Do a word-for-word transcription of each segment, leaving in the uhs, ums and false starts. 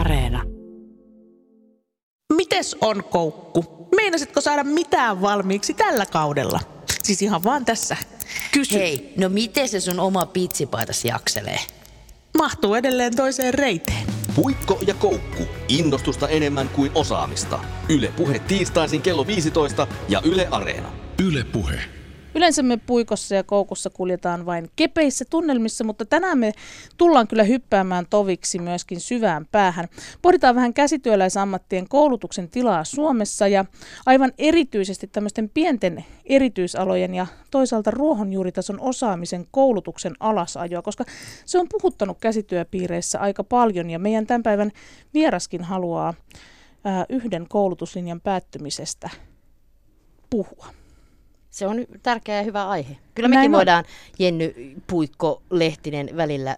Areena. Mites on, Koukku? Meinasitko saada mitään valmiiksi tällä kaudella? Siis ihan vaan tässä. Kysy. Hei, no miten se sun oma pitsipaitas jakselee? Mahtuu edelleen toiseen reiteen. Puikko ja Koukku. Innostusta enemmän kuin osaamista. Yle Puhe tiistaisin kello viisitoista ja Yle Areena. Yle Puhe. Yleensä me Puikossa ja Koukussa kuljetaan vain kepeissä tunnelmissa, mutta tänään me tullaan kyllä hyppäämään toviksi myöskin syvään päähän. Pohditaan vähän käsityöläisammattien koulutuksen tilaa Suomessa ja aivan erityisesti tämmöisten pienten erityisalojen ja toisaalta ruohonjuuritason osaamisen koulutuksen alasajoa, koska se on puhuttanut käsityöpiireissä aika paljon ja meidän tämän päivän vieraskin haluaa ää, yhden koulutuslinjan päättymisestä puhua. Se on tärkeä ja hyvä aihe. Kyllä mekin voidaan, Jenny Puikko, Lehtinen, välillä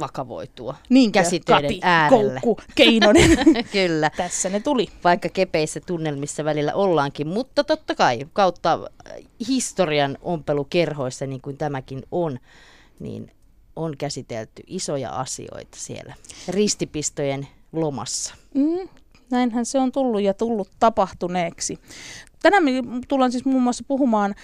vakavoitua. Niin, käsitteiden Kati, äärelle. Koukku, Keinonen. Kyllä. Tässä ne tuli. Vaikka kepeissä tunnelmissa välillä ollaankin, mutta totta kai kautta historian ompelukerhoissa, niin kuin tämäkin on, niin on käsitelty isoja asioita siellä ristipistojen lomassa. Mm, näinhän se on tullut ja tullut tapahtuneeksi. Tänään me tullaan siis muun muassa puhumaan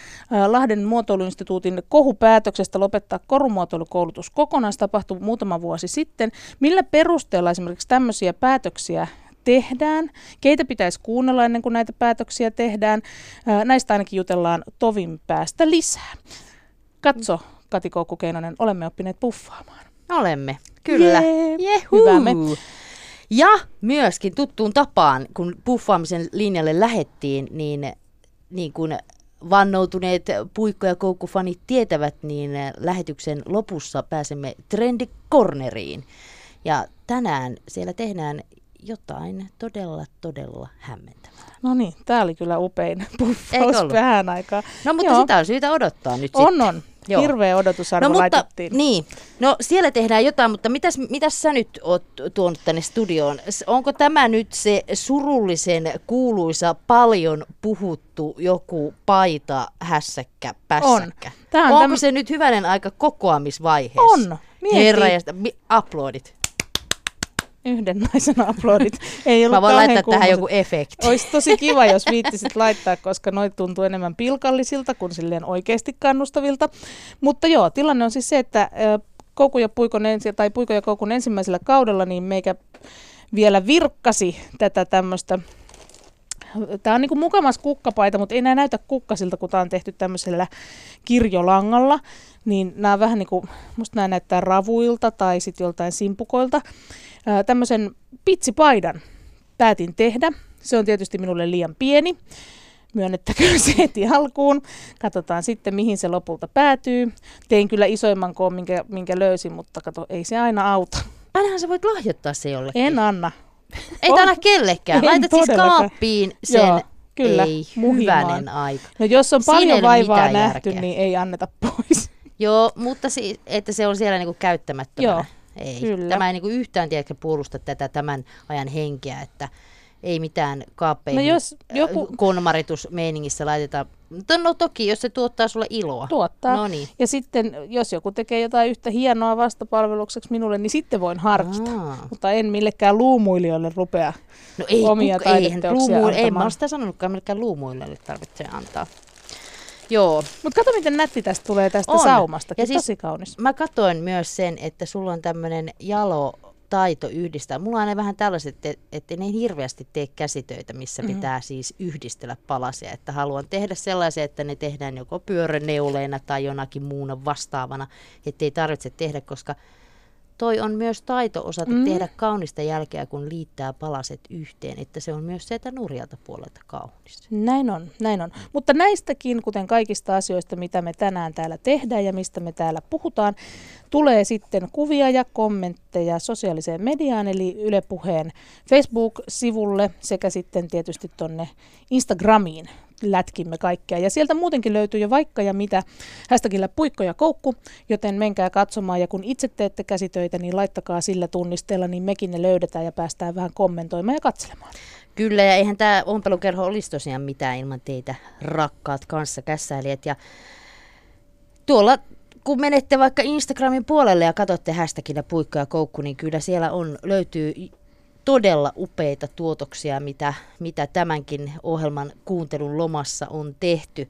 Lahden muotoiluinstituutin kohupäätöksestä lopettaa korumuotoilukoulutus kokonaan. Se tapahtui muutama vuosi sitten. Millä perusteella esimerkiksi tämmöisiä päätöksiä tehdään? Keitä pitäisi kuunnella ennen kuin näitä päätöksiä tehdään? Näistä ainakin jutellaan tovin päästä lisää. Katso, Kati Koukku Keinonen, olemme oppineet puffaamaan. Olemme, kyllä. Jee, hyvä me. Ja myöskin tuttuun tapaan, kun puffaamisen linjalle lähettiin, niin, niin kuin vannoutuneet Puikko- ja Koukku-fanit tietävät, niin lähetyksen lopussa pääsemme trendikorneriin. Ja tänään siellä tehdään jotain todella, todella hämmentävää. No niin, tää oli kyllä upein puffaus vähän aikaa. No mutta Joo. Sitä on syytä odottaa nyt on, sitten. On, on. Joo. Hirveä odotusarvo no, mutta, laitettiin. Niin. No siellä tehdään jotain, mutta mitäs, mitäs sä nyt oot tuonut tänne studioon? Onko tämä nyt se surullisen kuuluisa, paljon puhuttu joku paita, hässäkkä, pässäkkä? On. Tämä on Onko tämä... se nyt hyvänen aika kokoamisvaiheessa? On. Mieti. Herra ja sitä, aplodit. Yhden naisen aplodit. Ei Mä voin laittaa kummoset. Tähän joku efekti. Olisi tosi kiva, jos viittisit laittaa, koska noit tuntuu enemmän pilkallisilta kuin silleen oikeasti kannustavilta. Mutta joo, tilanne on siis se, että Koukun ja Puikon, tai Puikon ja Koukun ensimmäisellä kaudella niin meikä vielä virkkasi tätä tämmöistä. Tämä on niin kuin mukamas kukkapaita, mutta ei nämä näytä kukkasilta, kun tämä on tehty tämmöisellä kirjolangalla. Niin nämä on vähän niin kuin, musta nämä näyttää ravuilta tai sitten joltain simpukoilta. Ää, tämmöisen pitsipaidan päätin tehdä. Se on tietysti minulle liian pieni. Myönnettäköön se heti alkuun. Katsotaan sitten, mihin se lopulta päätyy. Tein kyllä isoimman koon, minkä, minkä löysin, mutta kato, ei se aina auta. Ainahan sä voit lahjoittaa se jollekin. En anna. Ei anna kellekään. En Laitat siis kaappiin sen. Joo, kyllä, ei muhimaan. Hyvänen aika. No jos on Siinä paljon vaivaa nähty, järkeä. Niin ei anneta pois. Joo, mutta si- että se on siellä niinku käyttämättömänä. Joo, ei. Kyllä. Tämä ei niinku yhtään tiedä puolusta tätä tämän ajan henkeä, että ei mitään kaappeihin no jos joku... konmaritusmeiningissä laiteta. No toki, jos se tuottaa sulle iloa. Tuottaa. Noniin. Ja sitten, jos joku tekee jotain yhtä hienoa vastapalvelukseksi minulle, niin sitten voin harkita. Aa. Mutta en millekään luumuilijoille rupea no ei, omia kuka, taideteoksia luumuil- antamaan. Ei, mä oon sitä sanonutkaan, millekään luumuilijoille tarvitsee antaa. Joo. Mutta kato, miten nätti tästä tulee tästä on. Saumastakin. Ja tosi siis, kaunis. Mä katsoin myös sen, että sulla on tämmöinen jalo... taito yhdistää. Mulla on aina vähän tällaiset, että en hirveästi tee käsitöitä, missä mm-hmm. pitää siis yhdistellä palasia. Että haluan tehdä sellaisia, että ne tehdään joko pyöröneuleina tai jonakin muuna vastaavana, ettei tarvitse tehdä, koska toi on myös taito osata mm-hmm. tehdä kaunista jälkeä, kun liittää palaset yhteen, että se on myös sieltä nurjalta puolelta kaunis. Näin on, näin on. Mutta näistäkin, kuten kaikista asioista, mitä me tänään täällä tehdään ja mistä me täällä puhutaan, tulee sitten kuvia ja kommentteja sosiaaliseen mediaan, eli Yle Puheen Facebook-sivulle sekä sitten tietysti tonne Instagramiin lätkimme kaikkea. Ja sieltä muutenkin löytyy jo vaikka ja mitä hashtagillä Puikko ja Koukku, joten menkää katsomaan. Ja kun itse teette käsitöitä, niin laittakaa sillä tunnisteella, niin mekin ne löydetään ja päästään vähän kommentoimaan ja katselemaan. Kyllä, ja eihän tämä ompelukerho olisi tosiaan mitään ilman teitä, rakkaat kanssakässäilijät. Ja tuolla... kun menette vaikka Instagramin puolelle ja katsotte hashtagillä Puikko ja Koukku, niin kyllä siellä on, löytyy todella upeita tuotoksia, mitä, mitä tämänkin ohjelman kuuntelun lomassa on tehty.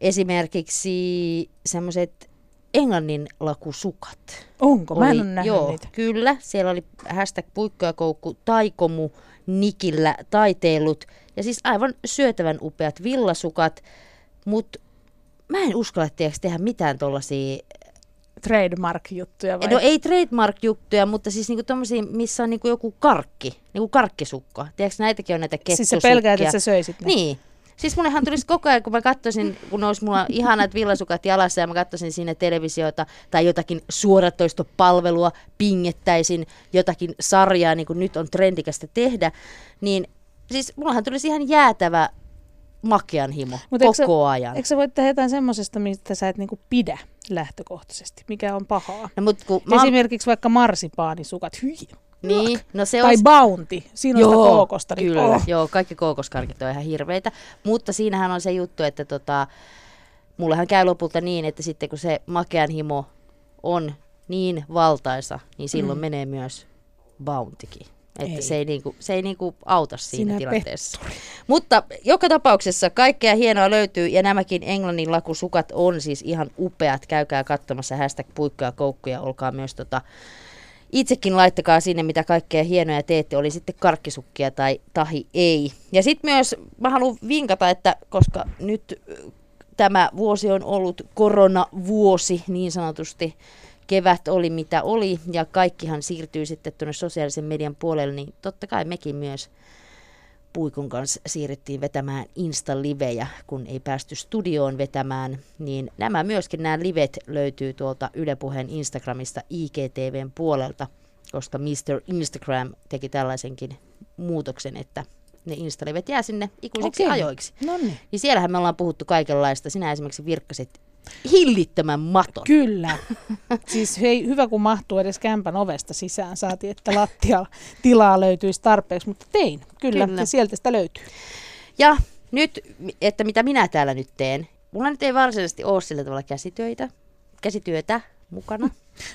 Esimerkiksi semmoiset englanninlakusukat. Onko? Oli, mä en ole nähnyt joo, niitä. Kyllä, siellä oli hashtag puikkojakoukku taikomu nikillä taiteillut. Ja siis aivan syötävän upeat villasukat, mutta mä en uskalla tehdä mitään tuollaisia... Trademark-juttuja vai? No ei trademark-juttuja, mutta siis niinku tommosia, missä on niinku joku karkki, niinku karkkisukka. Tiedätkö, näitäkin on näitä kettusukkia. Siis sä pelkäät, että sä söisit ne? Niin. Siis munnehan tulisi koko ajan, kun mä katsoisin, kun olisi mulla ihanat villasukat jalassa ja mä katsoisin siinä televisiota tai jotakin suoratoistopalvelua, pingettäisin jotakin sarjaa, niin kuin nyt on trendikästä tehdä, niin siis mullahan tulisi ihan jäätävä makeanhimo koko ajan. Eikö sä voi tehdä jotain semmoisesta, mistä sä et niinku pidä lähtökohtaisesti, mikä on pahaa? No, mut kun esimerkiksi mä... vaikka marsipaanisukat, hyi. Niin, no se tai on... Bounty, siinä joo, on sitä kookosta. Niin kyllä, oh. Joo, kaikki kookoskarkit on ihan hirveitä, mutta siinähän on se juttu, että tota, mullahan käy lopulta niin, että sitten kun se makeanhimo on niin valtaisa, niin silloin mm. menee myös Bountykin. Että ei. Se ei, niinku, se ei niinku auta siinä Sinä tilanteessa. Petturi. Mutta joka tapauksessa kaikkea hienoa löytyy ja nämäkin englannin lakusukat on siis ihan upeat. Käykää katsomassa hashtag puikkoja koukkuja, olkaa myös tota... Itsekin laittakaa sinne, mitä kaikkea hienoja teette, oli sitten karkkisukkia tai tahi ei. Ja sitten myös mä haluan vinkata, että koska nyt tämä vuosi on ollut koronavuosi niin sanotusti, kevät oli mitä oli ja kaikkihan siirtyy sitten tuonne sosiaalisen median puolelle, niin totta kai mekin myös Puikon kanssa siirryttiin vetämään Insta-livejä, kun ei päästy studioon vetämään, niin nämä myöskin nämä livet löytyy tuolta Yle Puheen Instagramista I G T V:n puolelta, koska mister Instagram teki tällaisenkin muutoksen, että ne Insta-livet jää sinne ikuisiksi okay. ajoiksi. Nonni. Niin siellähän me ollaan puhuttu kaikenlaista. Sinä esimerkiksi virkkasit hillittömän maton. Kyllä. Siis hei, hyvä kun mahtuu edes kämpän ovesta sisään. Saatiin, että lattialla tilaa löytyisi tarpeeksi, mutta tein. Kyllä, kyllä. Ja sieltä sitä löytyy. Ja nyt, että mitä minä täällä nyt teen. Mulla nyt ei varsinaisesti ole sillä tavalla käsityötä, käsityötä mukana.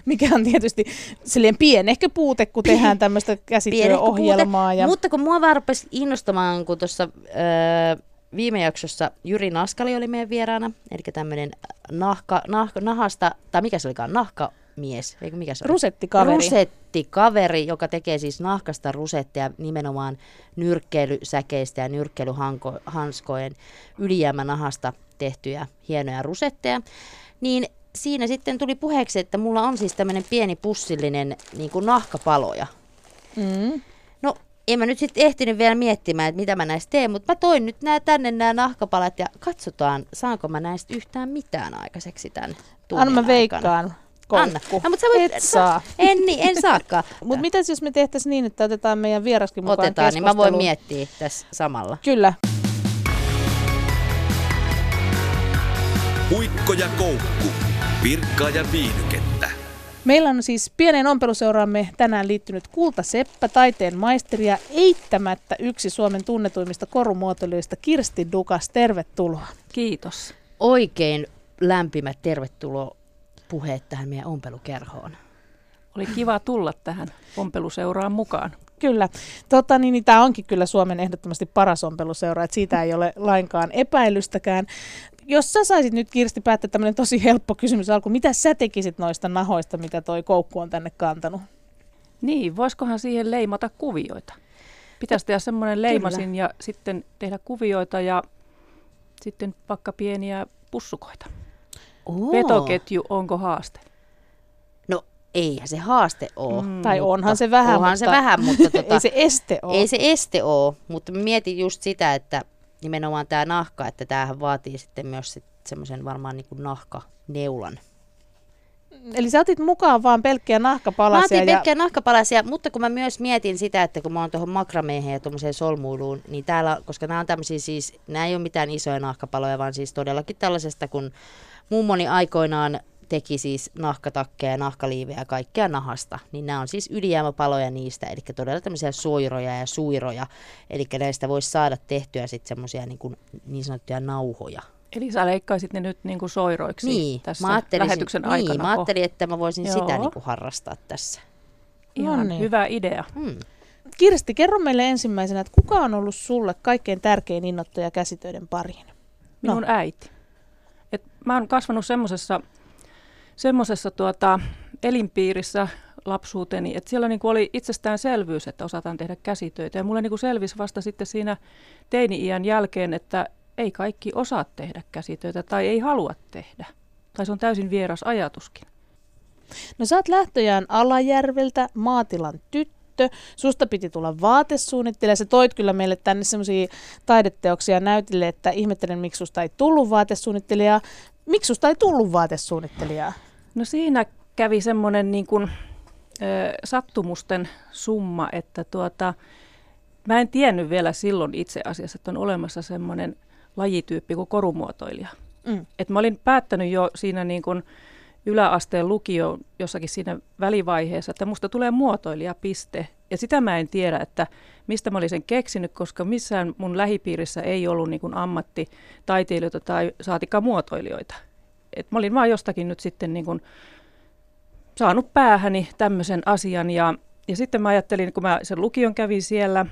Mikä on tietysti silleen pienehkö puute, kun tehdään tämmöistä käsityöohjelmaa. Ja... Mutta kun mua vaan rupesi innostamaan, kun tuossa... Öö, Viime jaksossa Jyri Naskali oli meidän vieraana, eli tämmöinen nahka, nahka, nahasta, tai mikä se olikaan, nahkamies, eikö mikä se oli? Rusettikaveri. Rusettikaveri, joka tekee siis nahkasta rusetteja nimenomaan nyrkkeilysäkeistä ja nyrkkeilyhanskojen ylijäämänahasta tehtyjä hienoja rusetteja. Niin siinä sitten tuli puheeksi, että mulla on siis tämmöinen pieni pussillinen niin kuin nahkapaloja. Mm. No. En mä nyt sitten ehtinyt vielä miettimään, että mitä mä näistä teen, mutta mä toin nyt nää tänne nämä nahkapalat ja katsotaan, saanko mä näistä yhtään mitään aikaiseksi tämän tunnin Anna mä veikkaan. Anna. No, mutta sä voit, et saa. En, niin, en saakaan. Mutta mitäs jos me tehtäisiin niin, että otetaan meidän vieraskin mukaan otetaan, keskusteluun? Otetaan, niin mä voin miettiä tässä samalla. Kyllä. Puikko ja koukku, virkkaa ja viihdykettä. Meillä on siis pieneen ompeluseuraamme tänään liittynyt kultaseppä, taiteen maisteri ja eittämättä yksi Suomen tunnetuimmista korumuotoilijoista Kirsti Doukas. Tervetuloa. Kiitos. Oikein lämpimät tervetuloa puheet tähän meidän ompelukerhoon. Oli kiva tulla tähän ompeluseuraan mukaan. Kyllä. Tota, niin, niin, tämä onkin kyllä Suomen ehdottomasti paras ompeluseura, että siitä ei ole lainkaan epäilystäkään. Jos sä saisit nyt, Kirsti, päättää tämmöinen tosi helppo kysymys alkuun. Mitä sä tekisit noista nahoista, mitä toi koukku on tänne kantanut? Niin, voisikohan siihen leimata kuvioita? Pitäisi tehdä semmoinen leimasin kyllä. Ja sitten tehdä kuvioita ja sitten vaikka pieniä pussukoita. Oo. Vetoketju, onko haaste? No, eihän se haaste ole. Mm, tai mutta, onhan se vähän, onhan mutta, se vähän, mutta tota, ei se este ole. Ei se este ole, mutta mietin just sitä, että nimenomaan tämä nahka, että tämähän vaatii sitten myös sit semmoisen varmaan niinku nahkaneulan. Eli sä otit mukaan vaan pelkkiä nahkapalasia? Mä otin pelkkiä ja... nahkapalasia, mutta kun mä myös mietin sitä, että kun mä oon tuohon makrameehen ja tuommoiseen solmuiluun, niin täällä, koska nämä on tämmöisiä siis, nämä ei ole mitään isoja nahkapaloja, vaan siis todellakin tällaisesta, kun mummoni aikoinaan teki siis nahkatakkeja, nahkaliivejä ja kaikkea nahasta, niin nämä on siis ylijäämäpaloja niistä, eli todella tämmöisiä soiroja ja suiroja, eli näistä voisi saada tehtyä sitten semmoisia niin, niin sanottuja nauhoja. Eli sä leikkaisit ne nyt niin kuin soiroiksi niin, tässä lähetyksen aikana? Niin, mä ajattelin, että mä voisin joo. sitä niin kuin harrastaa tässä. Ihan no niin. Hyvä idea. Hmm. Mutta Kirsti, kerro meille ensimmäisenä, että kuka on ollut sulle kaikkein tärkein innoittaja käsitöiden pariin? Minun no. äiti. Et mä oon kasvanut semmoisessa semmoisessa tuota, elinpiirissä lapsuuteni, että siellä niinku oli itsestäänselvyys, että osataan tehdä käsitöitä. Ja mulle niinku selvisi vasta sitten siinä teini-iän jälkeen, että ei kaikki osaa tehdä käsitöitä tai ei halua tehdä. Tai se on täysin vieras ajatuskin. No sä oot lähtöjään Alajärveltä, maatilan tyttö. Susta piti tulla vaatesuunnittelija. Sä toit kyllä meille tänne semmoisia taideteoksia näytille, että ihmettelen, miksi susta ei tullut vaatesuunnittelijaa. Miksi susta ei tullut vaatesuunnittelijaa? No siinä kävi semmoinen niin kuin, ö, sattumusten summa, että tuota, mä en tiennyt vielä silloin itse asiassa, että on olemassa semmoinen lajityyppi kuin korumuotoilija. Mm. Et mä olin päättänyt jo siinä niin kuin yläasteen lukio jossakin siinä välivaiheessa, että musta tulee muotoilija piste. Ja sitä mä en tiedä, että mistä mä olin sen keksinyt, koska missään mun lähipiirissä ei ollut niin kuin ammattitaiteilijoita tai saatikaan muotoilijoita. Et mä olin vaan jostakin nyt sitten niin kuin saanut päähäni tämmöisen asian. Ja, ja sitten mä ajattelin, kun mä sen lukion kävin siellä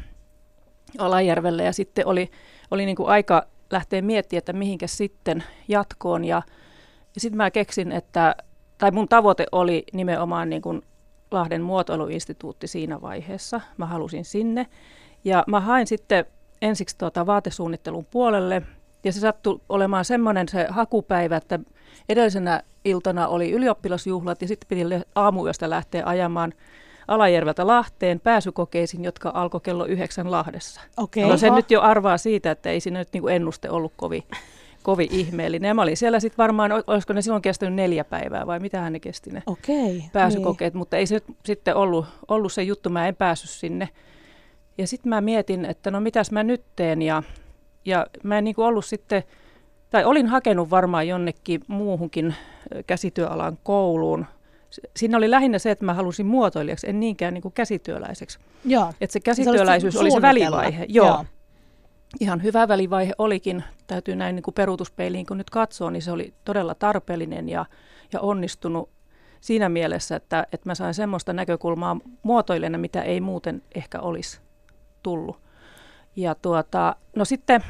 Alajärvellä ja sitten oli, oli niin kuin aika lähteä miettimään, että mihinkä sitten jatkoon. Ja, ja sitten mä keksin, että, tai mun tavoite oli nimenomaan niin kuin Lahden muotoiluinstituutti siinä vaiheessa. Mä halusin sinne. Ja mä hain sitten ensiksi tuota vaatesuunnittelun puolelle. Ja se sattui olemaan semmoinen se hakupäivä, että edellisenä iltana oli ylioppilasjuhlat ja sitten piti aamuyöstä lähteä ajamaan Alajärveltä Lahteen pääsykokeisiin, jotka alkoi kello yhdeksän Lahdessa. Okay. No se nyt jo arvaa siitä, että ei siinä nyt niin kuin ennuste ollut kovin kovi ihmeellinen. Ja mä olin siellä sitten varmaan, olisiko ne silloin kestänyt neljä päivää vai mitähän ne kesti ne okay, pääsykokeet, niin. Mutta ei se nyt sitten ollut, ollut se juttu, mä en päässyt sinne. Ja sitten mä mietin, että no mitäs mä nyt teen ja, ja mä en niin kuin ollut sitten, tai olin hakenut varmaan jonnekin muuhunkin käsityöalan kouluun. Siinä oli lähinnä se, että mä halusin muotoilijaksi, en niinkään niin kuin käsityöläiseksi. Joo. Että se käsityöläisyys se oli se välivaihe. Joo. Joo. Ihan hyvä välivaihe olikin. Täytyy näin niin kuin peruutuspeiliin, kun nyt katsoo, niin se oli todella tarpeellinen ja, ja onnistunut siinä mielessä, että, että mä sain semmoista näkökulmaa muotoilijana, mitä ei muuten ehkä olisi tullut. Ja tuota, no sitten...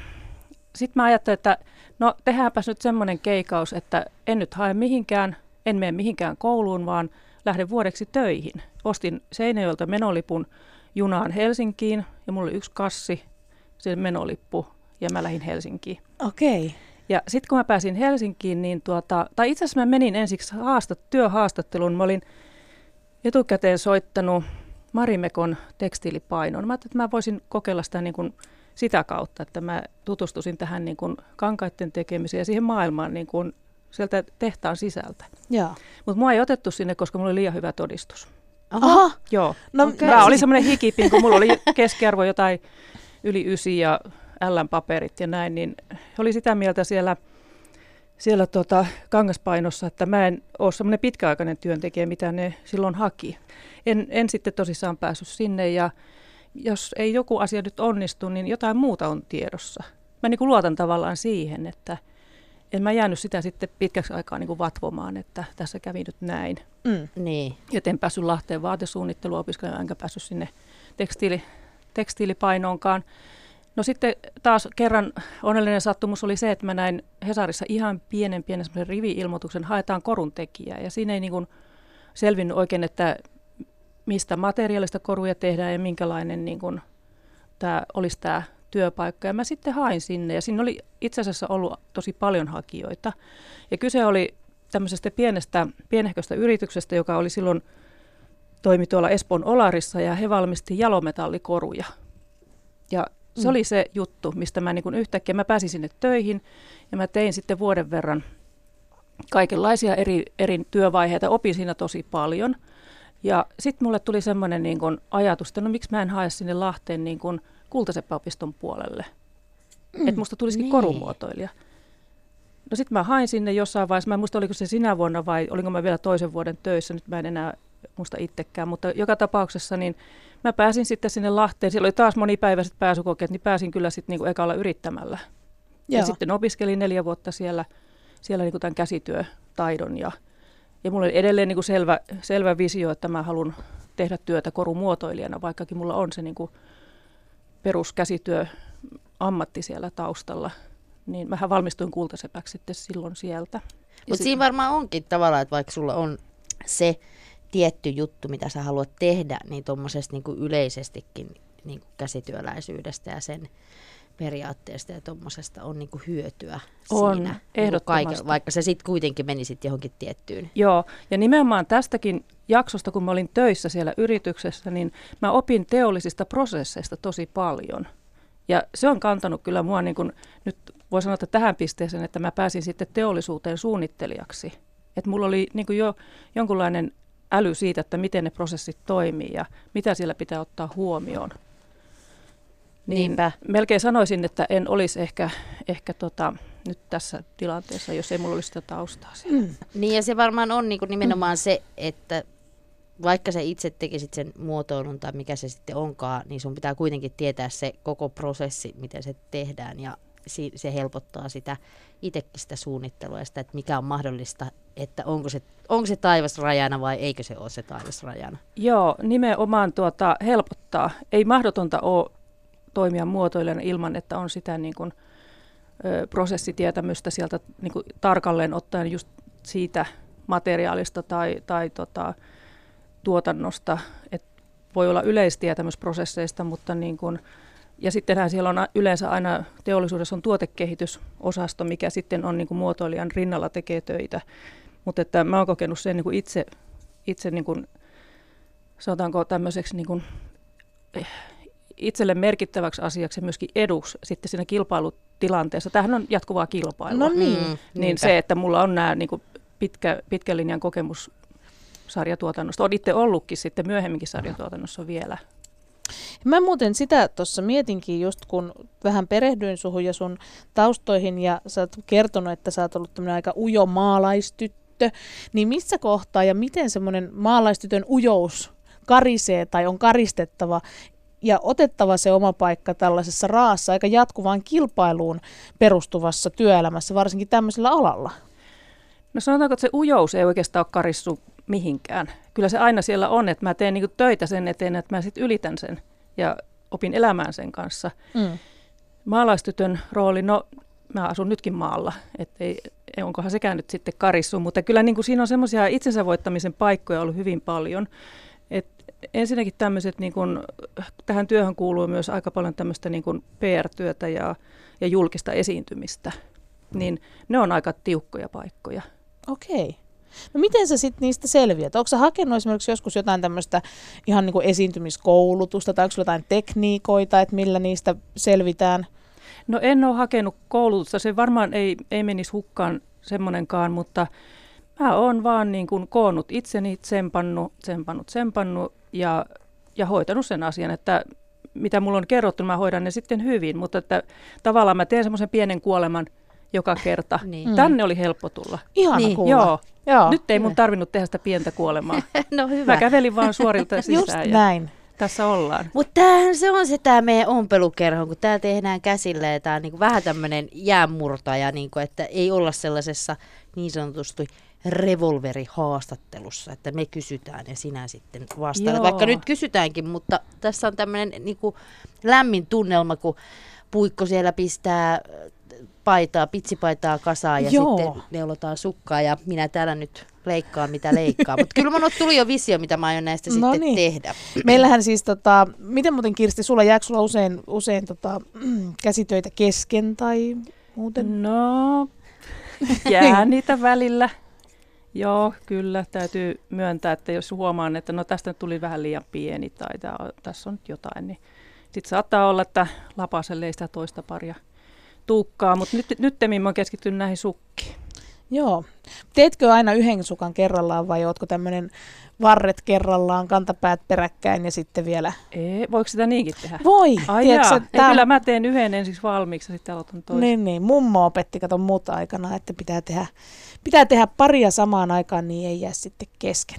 Sitten mä ajattelin, että no tehdäänpäs nyt semmoinen keikaus, että en nyt hae mihinkään, en mene mihinkään kouluun, vaan lähden vuodeksi töihin. Ostin Seinäjoelta menolipun junaan Helsinkiin ja mulla oli yksi kassi, se menolippu ja mä lähdin Helsinkiin. Okei. Okay. Ja sitten kun mä pääsin Helsinkiin, niin tuota, tai itse asiassa mä menin ensiksi haastat, työhaastatteluun. Mä olin etukäteen soittanut Marimekon tekstiilipainoon. Mä ajattelin, että mä voisin kokeilla sitä niin kuin sitä kautta, että mä tutustusin tähän niin kuin kankaiden tekemiseen ja siihen maailmaan niin kuin sieltä tehtaan sisältä. Mutta mua ei otettu sinne, koska mulla oli liian hyvä todistus. Aha. Joo. No, okay. Mä olin semmoinen hikipin, kun mulla oli keskiarvo jotain yli ysi ja L-paperit ja näin, niin oli sitä mieltä siellä, siellä tuota kangaspainossa, että mä en ole semmoinen pitkäaikainen työntekijä, mitä ne silloin haki. En, en sitten tosissaan päässyt sinne ja jos ei joku asia nyt onnistu, niin jotain muuta on tiedossa. Mä niin kuin luotan tavallaan siihen, että en mä jäänyt sitä sitten pitkäksi aikaa niin kuin vatvomaan, että tässä kävi nyt näin. Mm, niin. Et en päässyt Lahteen vaatesuunnittelua opiskelemaan, enkä päässyt sinne tekstiili, tekstiilipainoonkaan. No sitten taas kerran onnellinen sattumus oli se, että mä näin Hesarissa ihan pienen pienen semmoisen rivi-ilmoituksen, haetaan koruntekijää. Ja siinä ei niin kuin selvinnyt oikein, että mistä materiaalista koruja tehdään ja minkälainen niin kun, tää, olisi tämä työpaikka. Ja mä sitten hain sinne ja siinä oli itse asiassa ollut tosi paljon hakijoita. Ja kyse oli tämmöisestä pienestä, pienehköstä yrityksestä, joka oli silloin toimi tuolla Espoon Olarissa ja he valmisti jalometallikoruja. Ja se mm. oli se juttu, mistä mä niin kun yhtäkkiä mä pääsin sinne töihin ja mä tein sitten vuoden verran kaikenlaisia eri, eri työvaiheita. Opin siinä tosi paljon. Ja sitten mulle tuli semmoinen niin kun ajatus, että no miksi mä en hae sinne Lahteen niin kun kultaseppäopiston puolelle. Mm, että musta tulisikin niin. korumuotoilija. No sitten mä hain sinne jossain vaiheessa, mä en muista oliko se sinä vuonna vai olinko mä vielä toisen vuoden töissä, nyt mä en enää muista itsekään. Mutta joka tapauksessa niin mä pääsin sitten sinne Lahteen, siellä oli taas monipäiväiset pääsykokeet, niin pääsin kyllä sitten niin kun ekalla yrittämällä. Joo. Ja sitten opiskelin neljä vuotta siellä, siellä niin kun tämän käsityötaidon ja... Ja mulla oli edelleen niin kuin selvä, selvä visio, että mä haluan tehdä työtä korumuotoilijana, vaikkakin mulla on se niin kuin peruskäsityö ammatti siellä taustalla. Niin mähän valmistuin kultasepäksi sitten silloin sieltä. Mutta siinä varmaan onkin tavallaan, että vaikka sulla on se tietty juttu, mitä sä haluat tehdä, niin tuommoisesta niin kuin yleisestikin niin kuin käsityöläisyydestä ja sen periaatteesta ja tuommoisesta on niin kuin hyötyä on, siinä. Ehdottomasti. Kaiken, vaikka se sitten kuitenkin meni sit johonkin tiettyyn. Joo, ja nimenomaan tästäkin jaksosta, kun mä olin töissä siellä yrityksessä, niin mä opin teollisista prosesseista tosi paljon. Ja se on kantanut kyllä mua niin kuin, nyt voi sanoa että tähän pisteeseen, että mä pääsin sitten teollisuuteen suunnittelijaksi. Että mulla oli niin kuin jo jonkunlainen äly siitä, että miten ne prosessit toimii ja mitä siellä pitää ottaa huomioon. Niin niinpä. Melkein sanoisin, että en olisi ehkä, ehkä tota, nyt tässä tilanteessa, jos ei mulla olisi sitä taustaa siellä. Mm. Niin ja se varmaan on niin kuin nimenomaan mm. se, että vaikka sä itse tekisit sen muotoilun tai mikä se sitten onkaan, niin sun pitää kuitenkin tietää se koko prosessi, miten se tehdään ja se helpottaa sitä itsekin sitä suunnittelua ja sitä, että mikä on mahdollista, että onko se, onko se taivas rajana vai eikö se ole se taivas rajana. Joo, nimenomaan tuota, helpottaa. Ei mahdotonta ole toimia muotoilijana ilman, että on sitä niin kuin, ö, prosessitietämystä sieltä niin kuin, tarkalleen ottaen just siitä materiaalista tai, tai tota, tuotannosta. Et voi olla yleistietämys prosesseista, mutta niin kuin, ja sittenhän siellä on yleensä aina teollisuudessa on tuotekehitysosasto, mikä sitten on niin kuin muotoilijan rinnalla tekee töitä. Mutta että mä oon kokenut sen niin kuin itse, itse niin kuin, sanotaanko tämmöiseksi niin kuin, itselle merkittäväksi asiaksi ja myöskin eduksi sitten siinä kilpailutilanteessa. Tämähän on jatkuvaa kilpailua. No niin. Mm, niin se, että mulla on nämä niin kuin pitkä, pitkän linjan kokemus sarjatuotannosta. Oon itse ollutkin sitten myöhemminkin sarjatuotannossa vielä. Mä muuten sitä tuossa mietinkin, just kun vähän perehdyin suhun ja sun taustoihin ja sä oot kertonut, että sä oot ollut tämmöinen aika ujo maalaistyttö, niin missä kohtaa ja miten semmoinen maalaistytön ujous karisee tai on karistettava ja otettava se oma paikka tällaisessa raassa aika jatkuvaan kilpailuun perustuvassa työelämässä, varsinkin tämmöisellä alalla? No sanotaanko, että se ujous ei oikeastaan ole karissu mihinkään. Kyllä se aina siellä on, että mä teen niinku töitä sen eteen, että mä sit ylitän sen ja opin elämään sen kanssa. Mm. Maalaistytön rooli, no mä asun nytkin maalla, että ei, onkohan sekään nyt sitten karissu, mutta kyllä niinku siinä on semmoisia itsensä voittamisen paikkoja ollut hyvin paljon. Et ensinnäkin tämmöiset, niinku, tähän työhön kuuluu myös aika paljon tämmöistä niinku P R-työtä ja, ja julkista esiintymistä, niin ne on aika tiukkoja paikkoja. Okei. Okay. No miten sä sitten niistä selviät? Onko sä hakenut esimerkiksi joskus jotain tämmöistä ihan niin kuin esiintymiskoulutusta tai onko sulla jotain tekniikoita, että millä niistä selvitään? No en ole hakenut koulutusta, se varmaan ei, ei menisi hukkaan semmoinenkaan, mutta mä oon vaan niin kuin koonnut itseni, tsempannut, tsempannut, tsempannut ja, ja hoitanut sen asian, että mitä mulla on kerrottu, mä hoidan ne sitten hyvin, mutta että tavallaan mä teen semmoisen pienen kuoleman joka kerta. Niin. Tänne oli helppo tulla. Ihana niin. Kuulla. Joo. Joo. Nyt ei mun tarvinnut tehdä sitä pientä kuolemaa. No hyvä. Mä kävelin vaan suorilta sisään. Just ja näin. Tässä ollaan. Mutta tämähän se on se tämä meidän ompelukerho, kun tämä tehdään käsillä ja tämä on niinku vähän tämmöinen jäänmurtaja, niinku, että ei olla sellaisessa niin sanotusti revolverihaastattelussa, että me kysytään ja sinä sitten vastailet. Vaikka nyt kysytäänkin, mutta tässä on tämmöinen niinku lämmin tunnelma, kun Puikko siellä pistää paitaa, pitsipaitaa kasaan ja joo. Sitten neulotaan sukkaa ja minä täällä nyt leikkaan mitä leikkaa. Mutta kyllä minulle tuli jo visio, mitä mä aion näistä no sitten niin. tehdä. Meillähän siis, tota, miten muuten Kirsti, sulla jääkö sulla usein, usein tota, käsitöitä kesken tai muuten? No, jää niitä välillä. Joo, kyllä täytyy myöntää, että jos huomaan, että no tästä tuli vähän liian pieni tai tää, tässä on nyt jotain, niin sitten saattaa olla, että lapaselle ei sitä toista paria tuukkaa, mutta nyt, nyt minä olen keskittynyt näihin sukkiin. Joo. Teetkö aina yhden sukan kerrallaan vai ootko tämmöinen varret kerrallaan, kantapäät peräkkäin ja sitten vielä? Ei, voiko sitä niinkin tehdä? Voi. Ai tiedätkö, tämän... Kyllä mä teen yhden ensiksi valmiiksi ja sitten aloitan toisen. Niin, niin. Mummo opetti, kato muuta aikana, että pitää tehdä, pitää tehdä paria samaan aikaan, niin ei jää sitten kesken.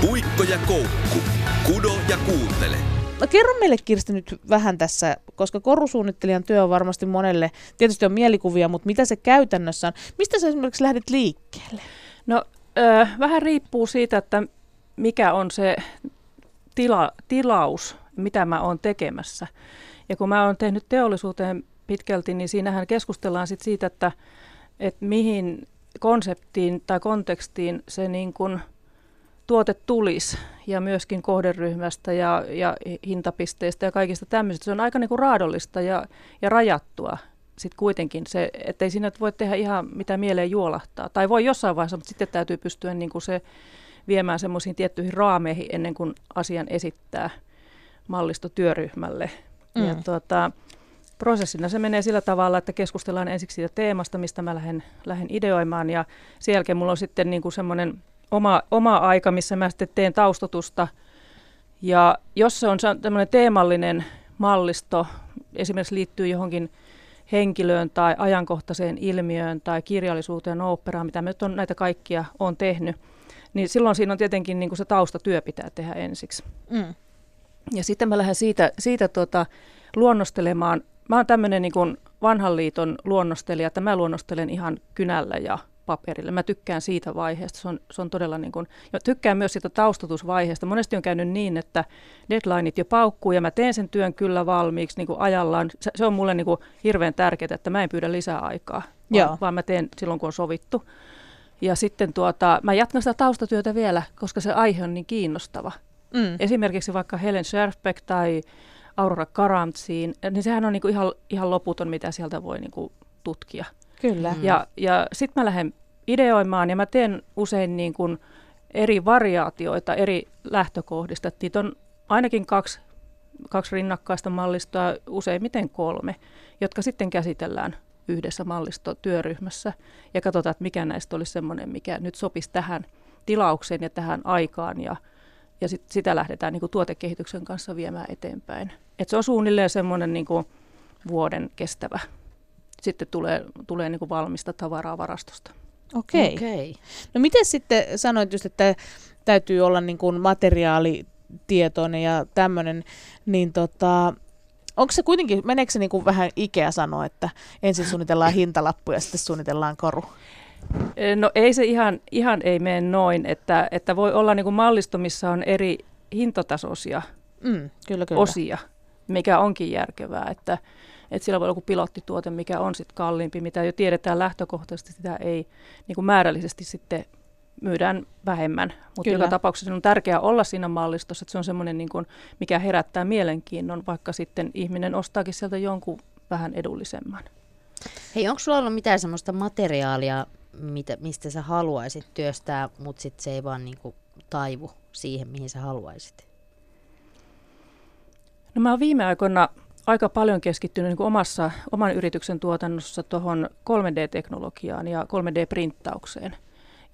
Puikko ja koukku. Kudo ja kuuntele. No, kerro meille Kirsti nyt vähän tässä, koska korusuunnittelijan työ on varmasti monelle, tietysti on mielikuvia, mutta mitä se käytännössä on? Mistä sä esimerkiksi lähdet liikkeelle? No Öö, vähän riippuu siitä, että mikä on se tila, tilaus, mitä mä oon tekemässä. Ja kun mä oon tehnyt teollisuuteen pitkälti, niin siinähän keskustellaan sit siitä, että, että mihin konseptiin tai kontekstiin se niin kun tuote tulisi, ja myöskin kohderyhmästä ja, ja hintapisteistä ja kaikista tämmöistä. Se on aika niin kun raadollista ja, ja rajattua. Sitten kuitenkin se, ettei siinä voi tehdä ihan mitä mieleen juolahtaa. Tai voi jossain vaiheessa, mutta sitten täytyy pystyä niin kuin se viemään semmoisiin tiettyihin raameihin ennen kuin asian esittää mallistotyöryhmälle. Mm. Ja tuota, prosessina se menee sillä tavalla, että keskustellaan ensiksi siitä teemasta, mistä mä lähden, lähden ideoimaan. Ja sen jälkeen mulla on sitten niin kuin semmoinen oma, oma aika, missä mä sitten teen taustotusta. Ja jos se on tämmöinen teemallinen mallisto, esimerkiksi liittyy johonkin henkilöön tai ajankohtaiseen ilmiöön tai kirjallisuuteen, oopperaan, mitä me nyt on, näitä kaikkia on tehnyt, niin silloin siinä on tietenkin niin kuin se taustatyö pitää tehdä ensiksi. Mm. Ja sitten mä lähden siitä, siitä tuota, luonnostelemaan. Mä oon tämmöinen niin kuin vanhan liiton luonnostelija, että mä luonnostelen ihan kynällä ja paperilla. Mä tykkään siitä vaiheesta. Se on, se on todella niin kuin, ja tykkään myös siitä taustatusvaiheesta. Monesti on käynyt niin, että deadlineit jo paukkuu ja mä teen sen työn kyllä valmiiksi niin kuin ajallaan. Se, se on mulle niin kuin hirveän tärkeää, että mä en pyydä lisää aikaa, vaan, vaan mä teen silloin, kun on sovittu. Ja sitten tuota, mä jatkan sitä taustatyötä vielä, koska se aihe on niin kiinnostava. Mm. Esimerkiksi vaikka Helen Scherfbeck tai Aurora Karamtsiin, niin sehän on niin kuin ihan, ihan loputon, mitä sieltä voi niin kuin tutkia. Kyllä. Ja, ja sitten mä lähden ideoimaan ja mä teen usein niin kun eri variaatioita eri lähtökohdista. Niitä on ainakin kaksi, kaksi rinnakkaista mallistoa, useimmiten kolme, jotka sitten käsitellään yhdessä mallistotyöryhmässä ja katsotaan, että mikä näistä olisi semmoinen, mikä nyt sopisi tähän tilaukseen ja tähän aikaan, ja, ja sit sitä lähdetään niin kun tuotekehityksen kanssa viemään eteenpäin. Et se on suunnilleen semmoinen niin kun vuoden kestävä. Sitten tulee, tulee niin kuin valmista tavaraa varastosta. Okei. Okei. No miten sitten sanoit just, että täytyy olla niin kuin materiaalitietoinen ja tämmöinen, niin tota, onko se kuitenkin, meneekö se niin kuin vähän Ikea sanoa, että ensin suunnitellaan hintalappu ja sitten suunnitellaan koru? No ei se ihan, ihan ei mene noin, että, että voi olla niin kuin mallisto, missä on eri hintatasoisia mm, kyllä, kyllä. osia, mikä onkin järkevää, että että sillä voi olla joku pilottituote, mikä on sitten kalliimpi, mitä jo tiedetään lähtökohtaisesti, sitä ei niin kuin määrällisesti sitten myydään vähemmän. Mutta joka tapauksessa on tärkeää olla siinä mallistossa, että se on semmoinen, niin kuin, mikä herättää mielenkiinnon, vaikka sitten ihminen ostaakin sieltä jonkun vähän edullisemman. Hei, onko sulla ollut mitään semmoista materiaalia, mitä, mistä sä haluaisit työstää, mutta sitten se ei vaan niin kuin taivu siihen, mihin sä haluaisit? No mä oon viime aikoina aika paljon keskittynyt niin kuin omassa, oman yrityksen tuotannossa tuohon kolme D-teknologiaan ja kolme D-printtaukseen.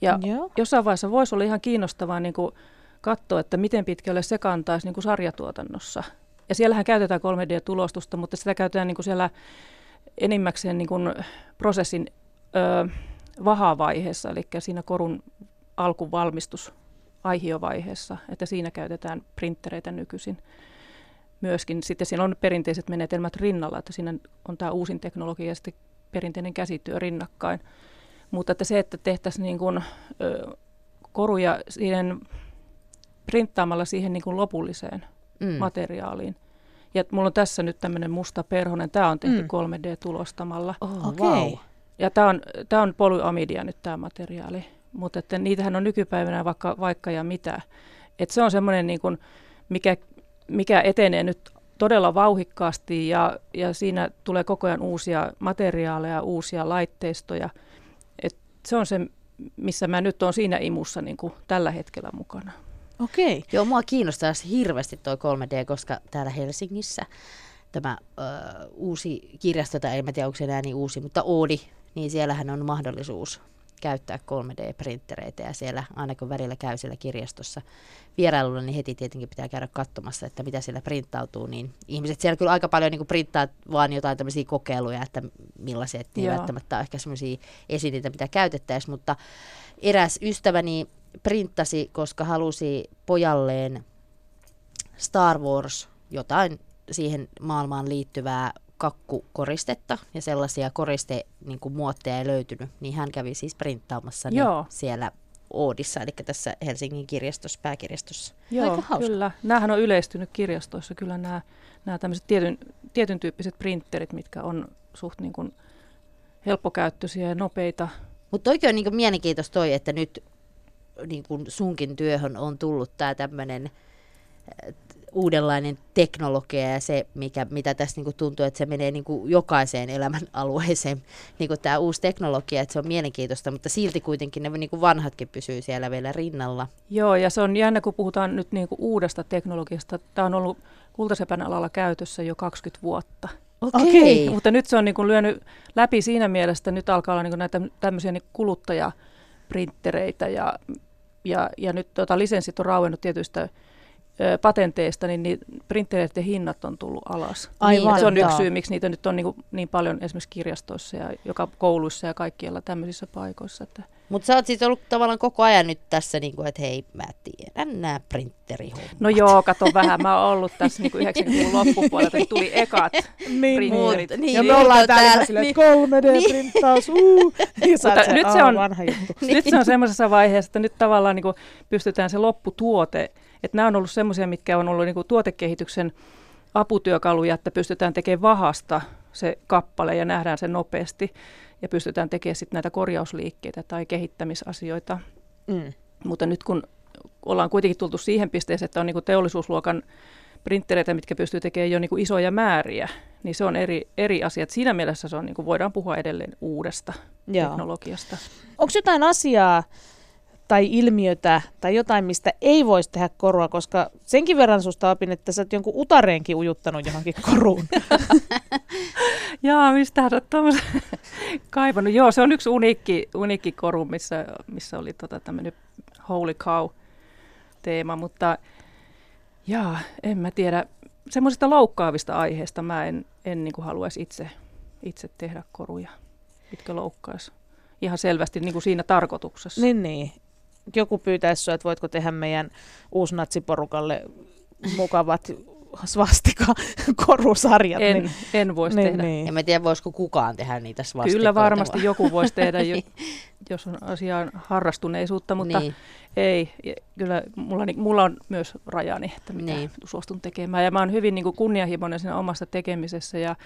Ja Joo. jossain vaiheessa voisi olla ihan kiinnostavaa niin kuin katsoa, että miten pitkälle se kantaisi niin kuin sarjatuotannossa. Ja siellähän käytetään kolme D-tulostusta, mutta sitä käytetään niin kuin siellä enimmäkseen niin kuin prosessin ö, vahavaiheessa, eli siinä korun alkuvalmistusaihio-vaiheessa, että siinä käytetään printtereitä nykyisin. Myöskin sitten siinä on perinteiset menetelmät rinnalla, että siinä on tämä uusin teknologia ja sitten perinteinen käsityö rinnakkain. Mutta että se, että tehtäisiin niin kuin, ö, koruja siihen, printtaamalla siihen niin kuin lopulliseen mm. materiaaliin. Ja mulla on tässä nyt tämmöinen musta perhonen, tämä on tehty mm. kolme D-tulostamalla. Oh, okay. Wow. Ja tämä on, tämä on polyamidia nyt tämä materiaali, mutta että niitähän on nykypäivänä vaikka, vaikka ja mitä. Että se on semmoinen, niin kuin, mikä... mikä etenee nyt todella vauhikkaasti ja, ja siinä tulee koko ajan uusia materiaaleja, uusia laitteistoja. Et se on se, missä mä nyt olen siinä imussa niin kuin tällä hetkellä mukana. Okei. Joo, mua kiinnostaa hirveästi toi kolme D, koska täällä Helsingissä tämä ö, uusi kirjasto, tai en mä tiedä, onko se enää niin uusi, mutta Oodi, niin siellähän on mahdollisuus käyttää kolme D-printtereitä, ja siellä aina kun välillä käy siellä kirjastossa vierailulla, niin heti tietenkin pitää käydä katsomassa, että mitä siellä printtautuu, niin ihmiset siellä kyllä aika paljon niin kuin printtaa vaan jotain tämmöisiä kokeiluja, että millaisia, ettei Joo. välttämättä ole ehkä semmoisia esineitä, mitä käytettäisiin, mutta eräs ystäväni printtasi, koska halusi pojalleen Star Wars jotain siihen maailmaan liittyvää kakkukoristetta ja sellaisia koriste, niin kuin muotteja ei löytynyt, niin hän kävi siis printtaamassa ne siellä Oodissa, eli tässä Helsingin kirjastossa, pääkirjastossa. Joo, aika hauska. Kyllä. Nämähän on yleistynyt kirjastoissa, kyllä nämä, nämä tämmöiset tietyn, tietyn tyyppiset printterit, mitkä on suht niin kuin helppokäyttöisiä ja nopeita. Mutta oikein on niin kuin mielenkiintoista toi, että nyt niin kuin sunkin työhön on tullut tämä tämmöinen uudenlainen teknologia ja se, mikä, mitä tässä niinku tuntuu, että se menee niinku jokaiseen elämän alueeseen, niinku tämä uusi teknologia, että se on mielenkiintoista, mutta silti kuitenkin ne niinku vanhatkin pysyy siellä vielä rinnalla. Joo, ja se on jännä, kun puhutaan nyt niinku uudesta teknologiasta. Tämä on ollut kultasepän alalla käytössä jo kaksikymmentä vuotta. Okei. Okay. Mutta nyt se on niinku lyönyt läpi siinä mielessä, nyt alkaa olla niinku näitä tämmöisiä niinku kuluttajaprintereitä ja, ja, ja nyt tota, lisenssit on rauennut tietyistä patenteista, niin, niin printtereiden hinnat on tullut alas. Aivan, se on yksi syy, miksi niitä nyt on niin, niin paljon esimerkiksi kirjastoissa ja joka kouluissa ja kaikkialla tämmöisissä paikoissa. Mutta sä oot siis ollut tavallaan koko ajan nyt tässä, niin kuin, että hei, mä tiedän nämä printterihommat. No joo, kato vähän, mä oon ollut tässä niin kuin yhdeksänkymmentäluvun loppupuolelta, että tuli ekat printterit. Niin, ja me ollaan täällä silleen, että kolme D-printtaus, uuu, niin sä oot se, aah, vanha juttu. Nyt se on semmoisessa vaiheessa, että nyt tavallaan niin kuin pystytään se lopputuote. Että nämä on ollut semmoisia, mitkä on ollut niinku tuotekehityksen aputyökaluja, että pystytään tekemään vahasta se kappale ja nähdään se nopeasti ja pystytään tekemään sitten näitä korjausliikkeitä tai kehittämisasioita. Mm. Mutta nyt kun ollaan kuitenkin tultu siihen pisteeseen, että on niinku teollisuusluokan printtereitä, mitkä pystyy tekemään jo niinku isoja määriä, niin se on eri, eri asiat. Siinä mielessä se on niinku, voidaan puhua edelleen uudesta Joo. teknologiasta. Onko jotain asiaa tai ilmiötä tai jotain, mistä ei voisi tehdä korua, koska senkin verran susta opin, että sä oot jonkun utareenkin ujuttanut johonkin koruun. Jaa, mistähän sä oot tuommoisen kaivannut. Joo, se on yksi uniikki, uniikki koru, missä, missä oli tota tämmöinen holy cow-teema, mutta jaa, en mä tiedä. Semmoisista loukkaavista aiheista mä en, en niin kuin haluaisi itse, itse tehdä koruja, mitkä loukkaisi ihan selvästi niin kuin siinä tarkoituksessa. Niin, niin. Joku pyytäisi sinua, että voitko tehdä meidän uusnatsiporukalle mukavat svastikakorusarjat. En, niin, en voisi niin, tehdä. Niin. En mä tiedä, voisiko kukaan tehdä niitä svastikoita. Kyllä varmasti joku voisi tehdä, jos on asiaan harrastuneisuutta, mutta niin. ei. Kyllä mulla, mulla on myös rajani, että mitä niin. suostun tekemään. Ja mä oon hyvin niin kuin kunnianhimoinen siinä omassa tekemisessä. Ja,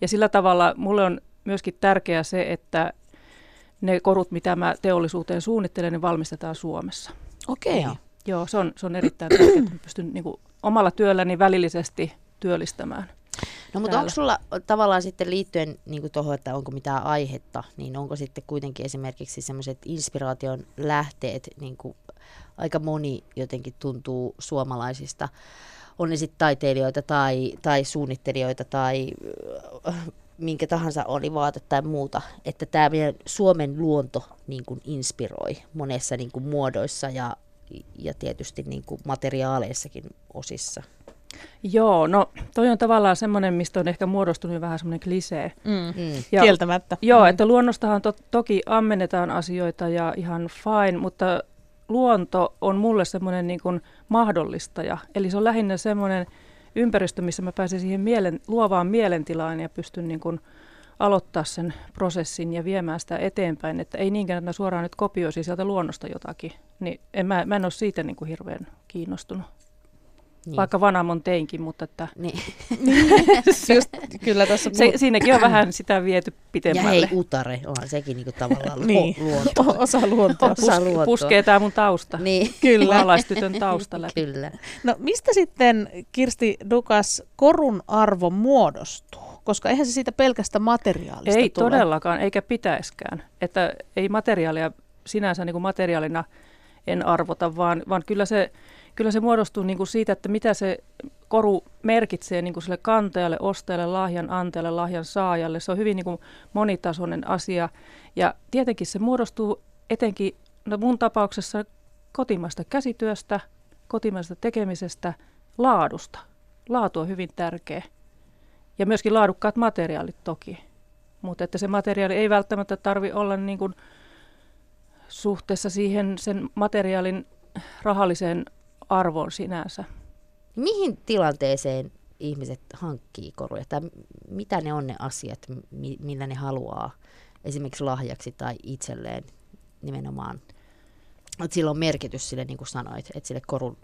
ja sillä tavalla mulle on myöskin tärkeää se, että ne korut, mitä mä teollisuuteen suunnittelen, ne valmistetaan Suomessa. Okei. Okay. Joo, se on, se on erittäin tärkeää, että pystyn niin kuin omalla työlläni välillisesti työllistämään. No mutta onko sulla tavallaan sitten liittyen niin kuin tuohon, että onko mitään aihetta, niin onko sitten kuitenkin esimerkiksi sellaiset inspiraation lähteet, niin kuin aika moni jotenkin tuntuu suomalaisista, on ne sitten taiteilijoita tai, tai suunnittelijoita tai minkä tahansa oli vaate tai muuta, että tämä meidän Suomen luonto niin kuin inspiroi monessa niin kuin muodoissa ja, ja tietysti niin kuin materiaaleissakin osissa. Joo, no toi on tavallaan semmoinen, mistä on ehkä muodostunut vähän semmoinen klisee. Mm. Ja, kieltämättä. Joo, että luonnostahan to, toki ammennetaan asioita ja ihan fine, mutta luonto on mulle semmoinen niin kuin mahdollistaja, eli se on lähinnä semmoinen ympäristö, missä mä pääsen siihen mielen, luovaan mielentilaan ja pystyn niin kuin aloittaa sen prosessin ja viemään sitä eteenpäin. Että ei niinkään, että mä suoraan nyt kopioisin sieltä luonnosta jotakin. Niin en, mä, mä en ole siitä niin kuin hirveän kiinnostunut. Niin. Vaikka Vanamon teinkin, mutta että niin. Just, kyllä tässä se, siinäkin on vähän sitä viety pitemmälle. Ja hei, utare, onhan sekin niinku tavallaan niin. luonto. Osa luontoa. Osa luontoa. Puskee tää mun tausta. Niin. Kyllä. Maalaistytön tausta läpi. Kyllä. No mistä sitten, Kirsti Doukas, korun arvo muodostuu? Koska eihän se siitä pelkästä materiaalista ei tule. Ei todellakaan, eikä pitäiskään. Että ei materiaalia sinänsä niin kuin materiaalina en arvota, vaan, vaan kyllä se... Kyllä se muodostuu niin kuin siitä, että mitä se koru merkitsee niin kuin sille kantajalle, ostajalle, lahjan antajalle, lahjan saajalle. Se on hyvin niin kuin monitasoinen asia. Ja tietenkin se muodostuu etenkin no mun tapauksessa kotimaista käsityöstä, kotimaista tekemisestä, laadusta. Laatu on hyvin tärkeä. Ja myöskin laadukkaat materiaalit toki. Mutta että se materiaali ei välttämättä tarvitse olla niin kuin suhteessa siihen sen materiaalin rahalliseen arvon sinänsä. Mihin tilanteeseen ihmiset hankkii koruja? Tai mitä ne on ne asiat, millä ne haluaa esimerkiksi lahjaksi tai itselleen nimenomaan että sillä on merkitys sille, niin kuin sanoit, että sille korun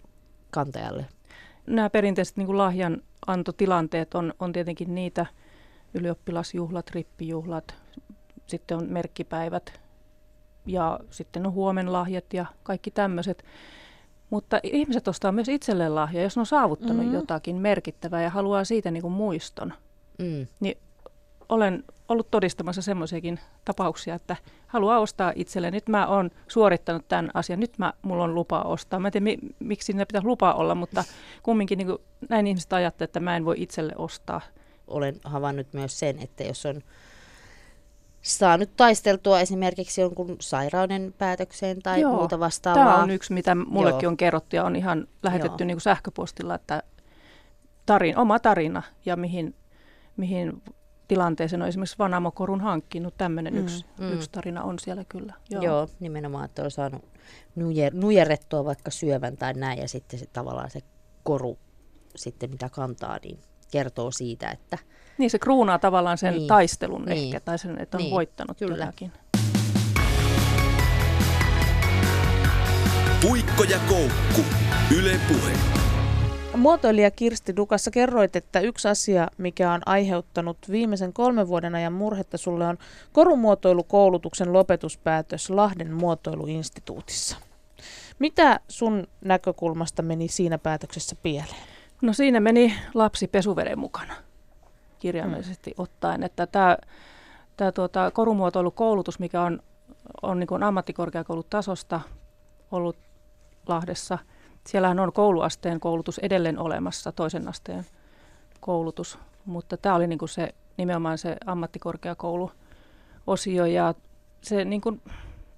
kantajalle. Nämä perinteiset niin kuin lahjanantotilanteet on, on tietenkin niitä ylioppilasjuhlat, rippijuhlat, sitten on merkkipäivät ja sitten on huomenlahjat ja kaikki tämmöiset. Mutta ihmiset ostaa myös itselleen lahjoja, jos ne on saavuttanut mm. jotakin merkittävää ja haluaa siitä niin kuin muiston. Mm. Niin olen ollut todistamassa semmoisiakin tapauksia, että haluaa ostaa itselleen. Nyt mä oon suorittanut tämän asian, nyt mä, mulla on lupa ostaa. Mä en tiedä, mi, miksi siinä pitää lupa olla, mutta kumminkin niin kuin, näin ihmiset ajattelee, että mä en voi itselle ostaa. Olen havainnut myös sen, että jos on saanut taisteltua esimerkiksi jonkun sairauden päätökseen tai Joo, muuta vastaavaa. Tämä on yksi, mitä mullekin Joo. on kerrottu ja on ihan lähetetty niin kuin sähköpostilla, että tarin, oma tarina ja mihin, mihin tilanteeseen on esimerkiksi Vanamokorun hankkinut. Tämmöinen mm, yksi, mm. yksi tarina on siellä kyllä. Joo, Joo nimenomaan, että on saanut nujer, nujerrettua vaikka syövän tai näin ja sitten se, tavallaan se koru, sitten, mitä kantaa, niin kertoo siitä, että... Niin, se kruunaa tavallaan sen niin, taistelun niin, ehkä, tai sen, että on niin, voittanut jotakin. Puikko ja Koukku, Yle Puhe. Muotoilija Kirsti Doukas, kerroit, että yksi asia, mikä on aiheuttanut viimeisen kolmen vuoden ajan murhetta sulle, on korumuotoilukoulutuksen lopetuspäätös Lahden muotoiluinstituutissa. Mitä sun näkökulmasta meni siinä päätöksessä pieleen? No siinä meni lapsi pesuveden mukana, kirjaimellisesti ottaen. Että tämä, tämä tuota, korumuotoilukoulutus, mikä on, on niin kuin ammattikorkeakoulutasosta ollut Lahdessa, siellähän on kouluasteen koulutus edelleen olemassa, toisen asteen koulutus, mutta tämä oli niin kuin se, nimenomaan se ammattikorkeakouluosio ja se niin kuin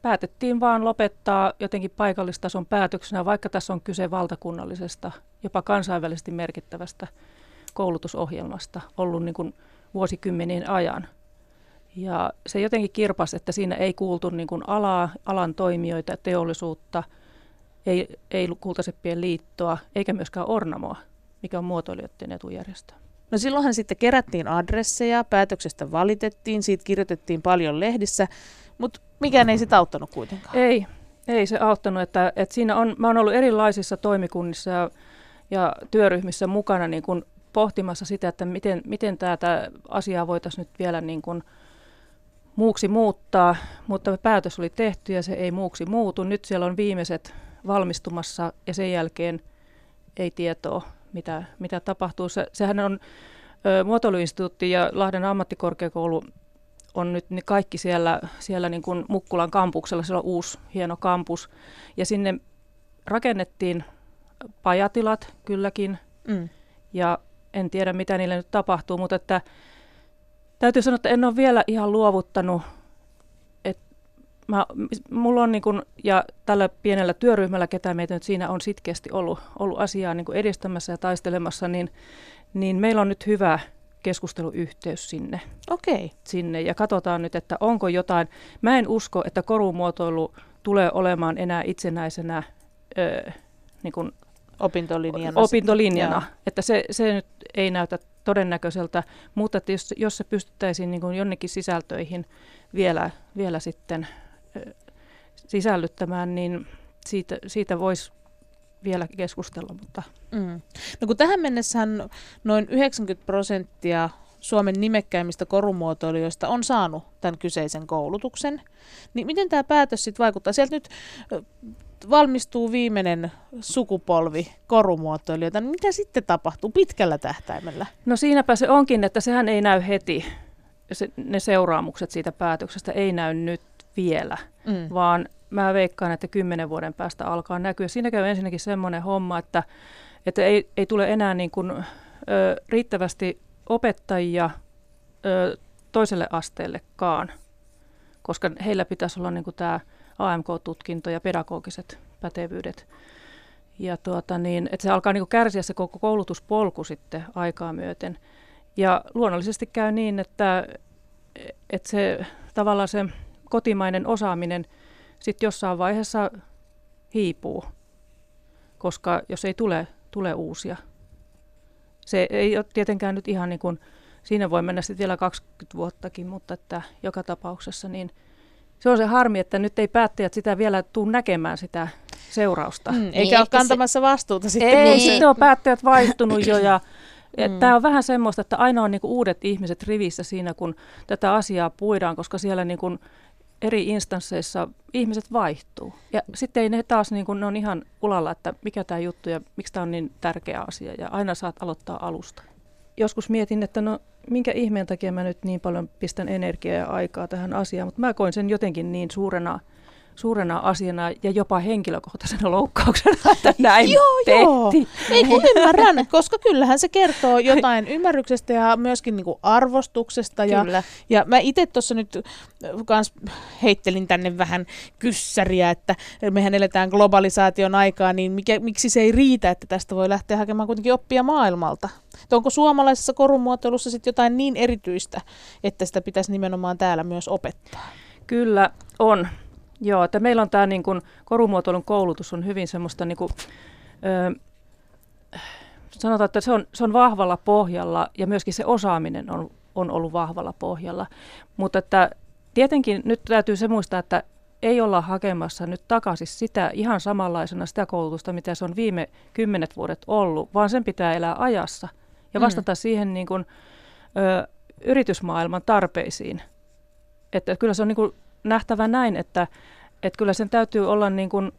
päätettiin vaan lopettaa jotenkin paikallistason päätöksenä, vaikka tässä on kyse valtakunnallisesta, jopa kansainvälisesti merkittävästä koulutusohjelmasta ollut niin kuin vuosikymmenien ajan. Ja se jotenkin kirpasi, että siinä ei kuultu niin kuin alaa, alan toimijoita, teollisuutta, ei, ei Kultaseppien liittoa eikä myöskään Ornamoa, mikä on muotoilijoiden etujärjestö. No silloinhan sitten kerättiin adresseja, päätöksestä valitettiin, siitä kirjoitettiin paljon lehdissä, mutta mikään ei sitä auttanut kuitenkaan. Ei, ei se auttanut. Että, että siinä on, mä oon ollut erilaisissa toimikunnissa ja, ja työryhmissä mukana niin kun pohtimassa sitä, että miten, miten tätä asiaa voitaisiin nyt vielä niin kun muuksi muuttaa, mutta päätös oli tehty ja se ei muuksi muutu. Nyt siellä on viimeiset valmistumassa ja sen jälkeen ei tietoa, mitä, mitä tapahtuu. Se, sehän on ö, muotoiluinstituutti ja Lahden ammattikorkeakoulu on nyt ne kaikki siellä, siellä niin kuin Mukkulan kampuksella, siellä on uusi hieno kampus. Ja sinne rakennettiin pajatilat kylläkin, mm. ja en tiedä mitä niille nyt tapahtuu, mutta että, täytyy sanoa, että en ole vielä ihan luovuttanut. Et mä, mulla on niin kuin, ja tällä pienellä työryhmällä, ketä meitä nyt siinä on sitkeästi ollut, ollut asiaa niin kuin edistämässä ja taistelemassa, niin, niin meillä on nyt hyvä keskusteluyhteys sinne. Okei. Sinne. Ja katsotaan nyt, että onko jotain. Mä en usko, että korumuotoilu tulee olemaan enää itsenäisenä öö, niin kuin opintolinjana. opintolinjana. Että se, se nyt ei näytä todennäköiseltä, mutta että jos, jos se pystyttäisiin niin kuin jonnekin sisältöihin vielä, vielä sitten öö, sisällyttämään, niin siitä, siitä voisi vielä keskustella, mutta... Mm. No kun tähän mennessähän noin yhdeksänkymmentä prosenttia Suomen nimekkäimmistä korumuotoilijoista on saanut tämän kyseisen koulutuksen, niin miten tämä päätös sitten vaikuttaa? Sieltä nyt valmistuu viimeinen sukupolvi korumuotoilijoita, niin mitä sitten tapahtuu pitkällä tähtäimellä? No siinäpä se onkin, että sehän ei näy heti. Se, ne seuraamukset siitä päätöksestä ei näy nyt vielä, mm. vaan... Mä veikkaan, että kymmenen vuoden päästä alkaa näkyä. Siinä käy ensinnäkin semmoinen homma, että, että ei, ei tule enää niin kuin, ö, riittävästi opettajia ö, toiselle asteellekaan, koska heillä pitäisi olla niin kuin tämä A M K-tutkinto ja pedagogiset pätevyydet. Ja tuota niin, että se alkaa niin kuin kärsiä se koko koulutuspolku sitten aikaa myöten. Ja luonnollisesti käy niin, että, että se tavallaan se kotimainen osaaminen sitten jossain vaiheessa hiipuu, koska jos ei tule, tule uusia. Se ei ole tietenkään nyt ihan niin kuin, siinä voi mennä sitten vielä kaksikymmentä vuottakin, mutta että joka tapauksessa niin se on se harmi, että nyt ei päättäjät sitä vielä tule näkemään sitä seurausta. Mm, eikä, eikä ole kantamassa se... vastuuta sitten. Ei, niin. Sitten on päättäjät vaihtunut jo ja mm. tämä on vähän semmoista, että aina on niin kuin uudet ihmiset rivissä siinä, kun tätä asiaa puidaan, koska siellä niin kuin eri instansseissa ihmiset vaihtuu. Ja sitten ne taas niin kun, ne on ihan ulalla, että mikä tämä juttu ja miksi tämä on niin tärkeä asia. Ja aina saat aloittaa alusta. Joskus mietin, että no minkä ihmeen takia mä nyt niin paljon pistän energiaa ja aikaa tähän asiaan. Mutta mä koin sen jotenkin niin suurena, suurena asiana ja jopa henkilökohtaisena loukkauksena, että näin joo, tehtiin. Joo. Ei kun ymmärrän, koska kyllähän se kertoo jotain ymmärryksestä ja myöskin niinku arvostuksesta. Ja, ja mä itse tuossa nyt kans heittelin tänne vähän kyssäriä, että mehän eletään globalisaation aikaa, niin mikä, miksi se ei riitä, että tästä voi lähteä hakemaan kuitenkin oppia maailmalta? Et onko suomalaisessa korunmuotoilussa sitten jotain niin erityistä, että sitä pitäisi nimenomaan täällä myös opettaa? Kyllä on. Joo, että meillä on tämä niin kuin, korumuotoilun koulutus on hyvin semmoista, niin kuin, ö, sanotaan, että se on, se on vahvalla pohjalla ja myöskin se osaaminen on, on ollut vahvalla pohjalla. Mutta että tietenkin nyt täytyy se muistaa, että ei olla hakemassa nyt takaisin sitä ihan samanlaisena sitä koulutusta, mitä se on viime kymmenet vuodet ollut, vaan sen pitää elää ajassa ja vastata mm. siihen niin kuin, ö, yritysmaailman tarpeisiin. Että kyllä se on niin kuin, nähtävä näin, että, että kyllä sen täytyy olla niin kuin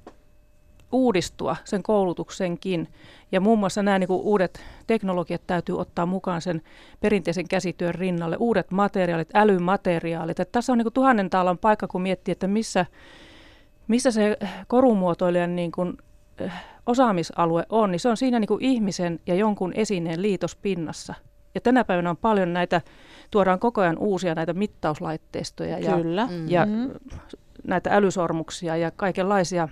uudistua sen koulutuksenkin ja muun muassa nämä niin kuin uudet teknologiat täytyy ottaa mukaan sen perinteisen käsityön rinnalle, uudet materiaalit, älymateriaalit. Että tässä on niin kuin tuhannen taalan paikka, kun miettii, että missä, missä se korumuotoilijan niin kuin osaamisalue on, niin se on siinä niin kuin ihmisen ja jonkun esineen liitospinnassa. Ja tänä päivänä on paljon näitä, tuodaan koko ajan uusia näitä mittauslaitteistoja ja, mm-hmm. ja näitä älysormuksia ja kaikenlaisia.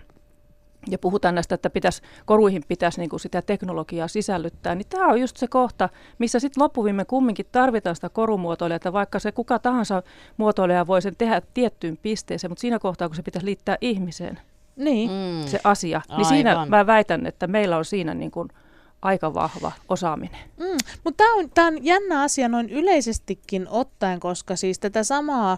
Ja puhutaan näistä, että pitäisi, koruihin pitäisi niin kuin sitä teknologiaa sisällyttää. Niin tämä on just se kohta, missä sitten loppuviimein kumminkin tarvitaan sitä korumuotoilijaa, vaikka se kuka tahansa muotoilija voi sen tehdä tiettyyn pisteeseen, mutta siinä kohtaa, kun se pitäisi liittää ihmiseen, niin. mm. se asia, niin aivan. Siinä mä väitän, että meillä on siinä niin kuin aika vahva osaaminen. Mm, mutta tämä on, tää on jännä asia noin yleisestikin ottaen, koska siis tätä samaa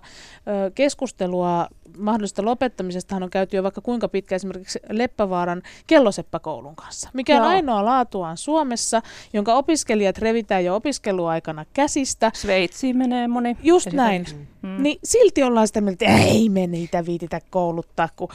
ö, keskustelua mahdollisesta lopettamisestahan on käyty jo vaikka kuinka pitkä esimerkiksi Leppävaaran kelloseppäkoulun kanssa, mikä on Joo. ainoa laatuaan Suomessa, jonka opiskelijat revitään jo opiskeluaikana käsistä. Sveitsiin menee moni. Just Eli näin. Mm. Niin silti ollaan sitä mieltä, että ei me niitä viititä kouluttaa, kun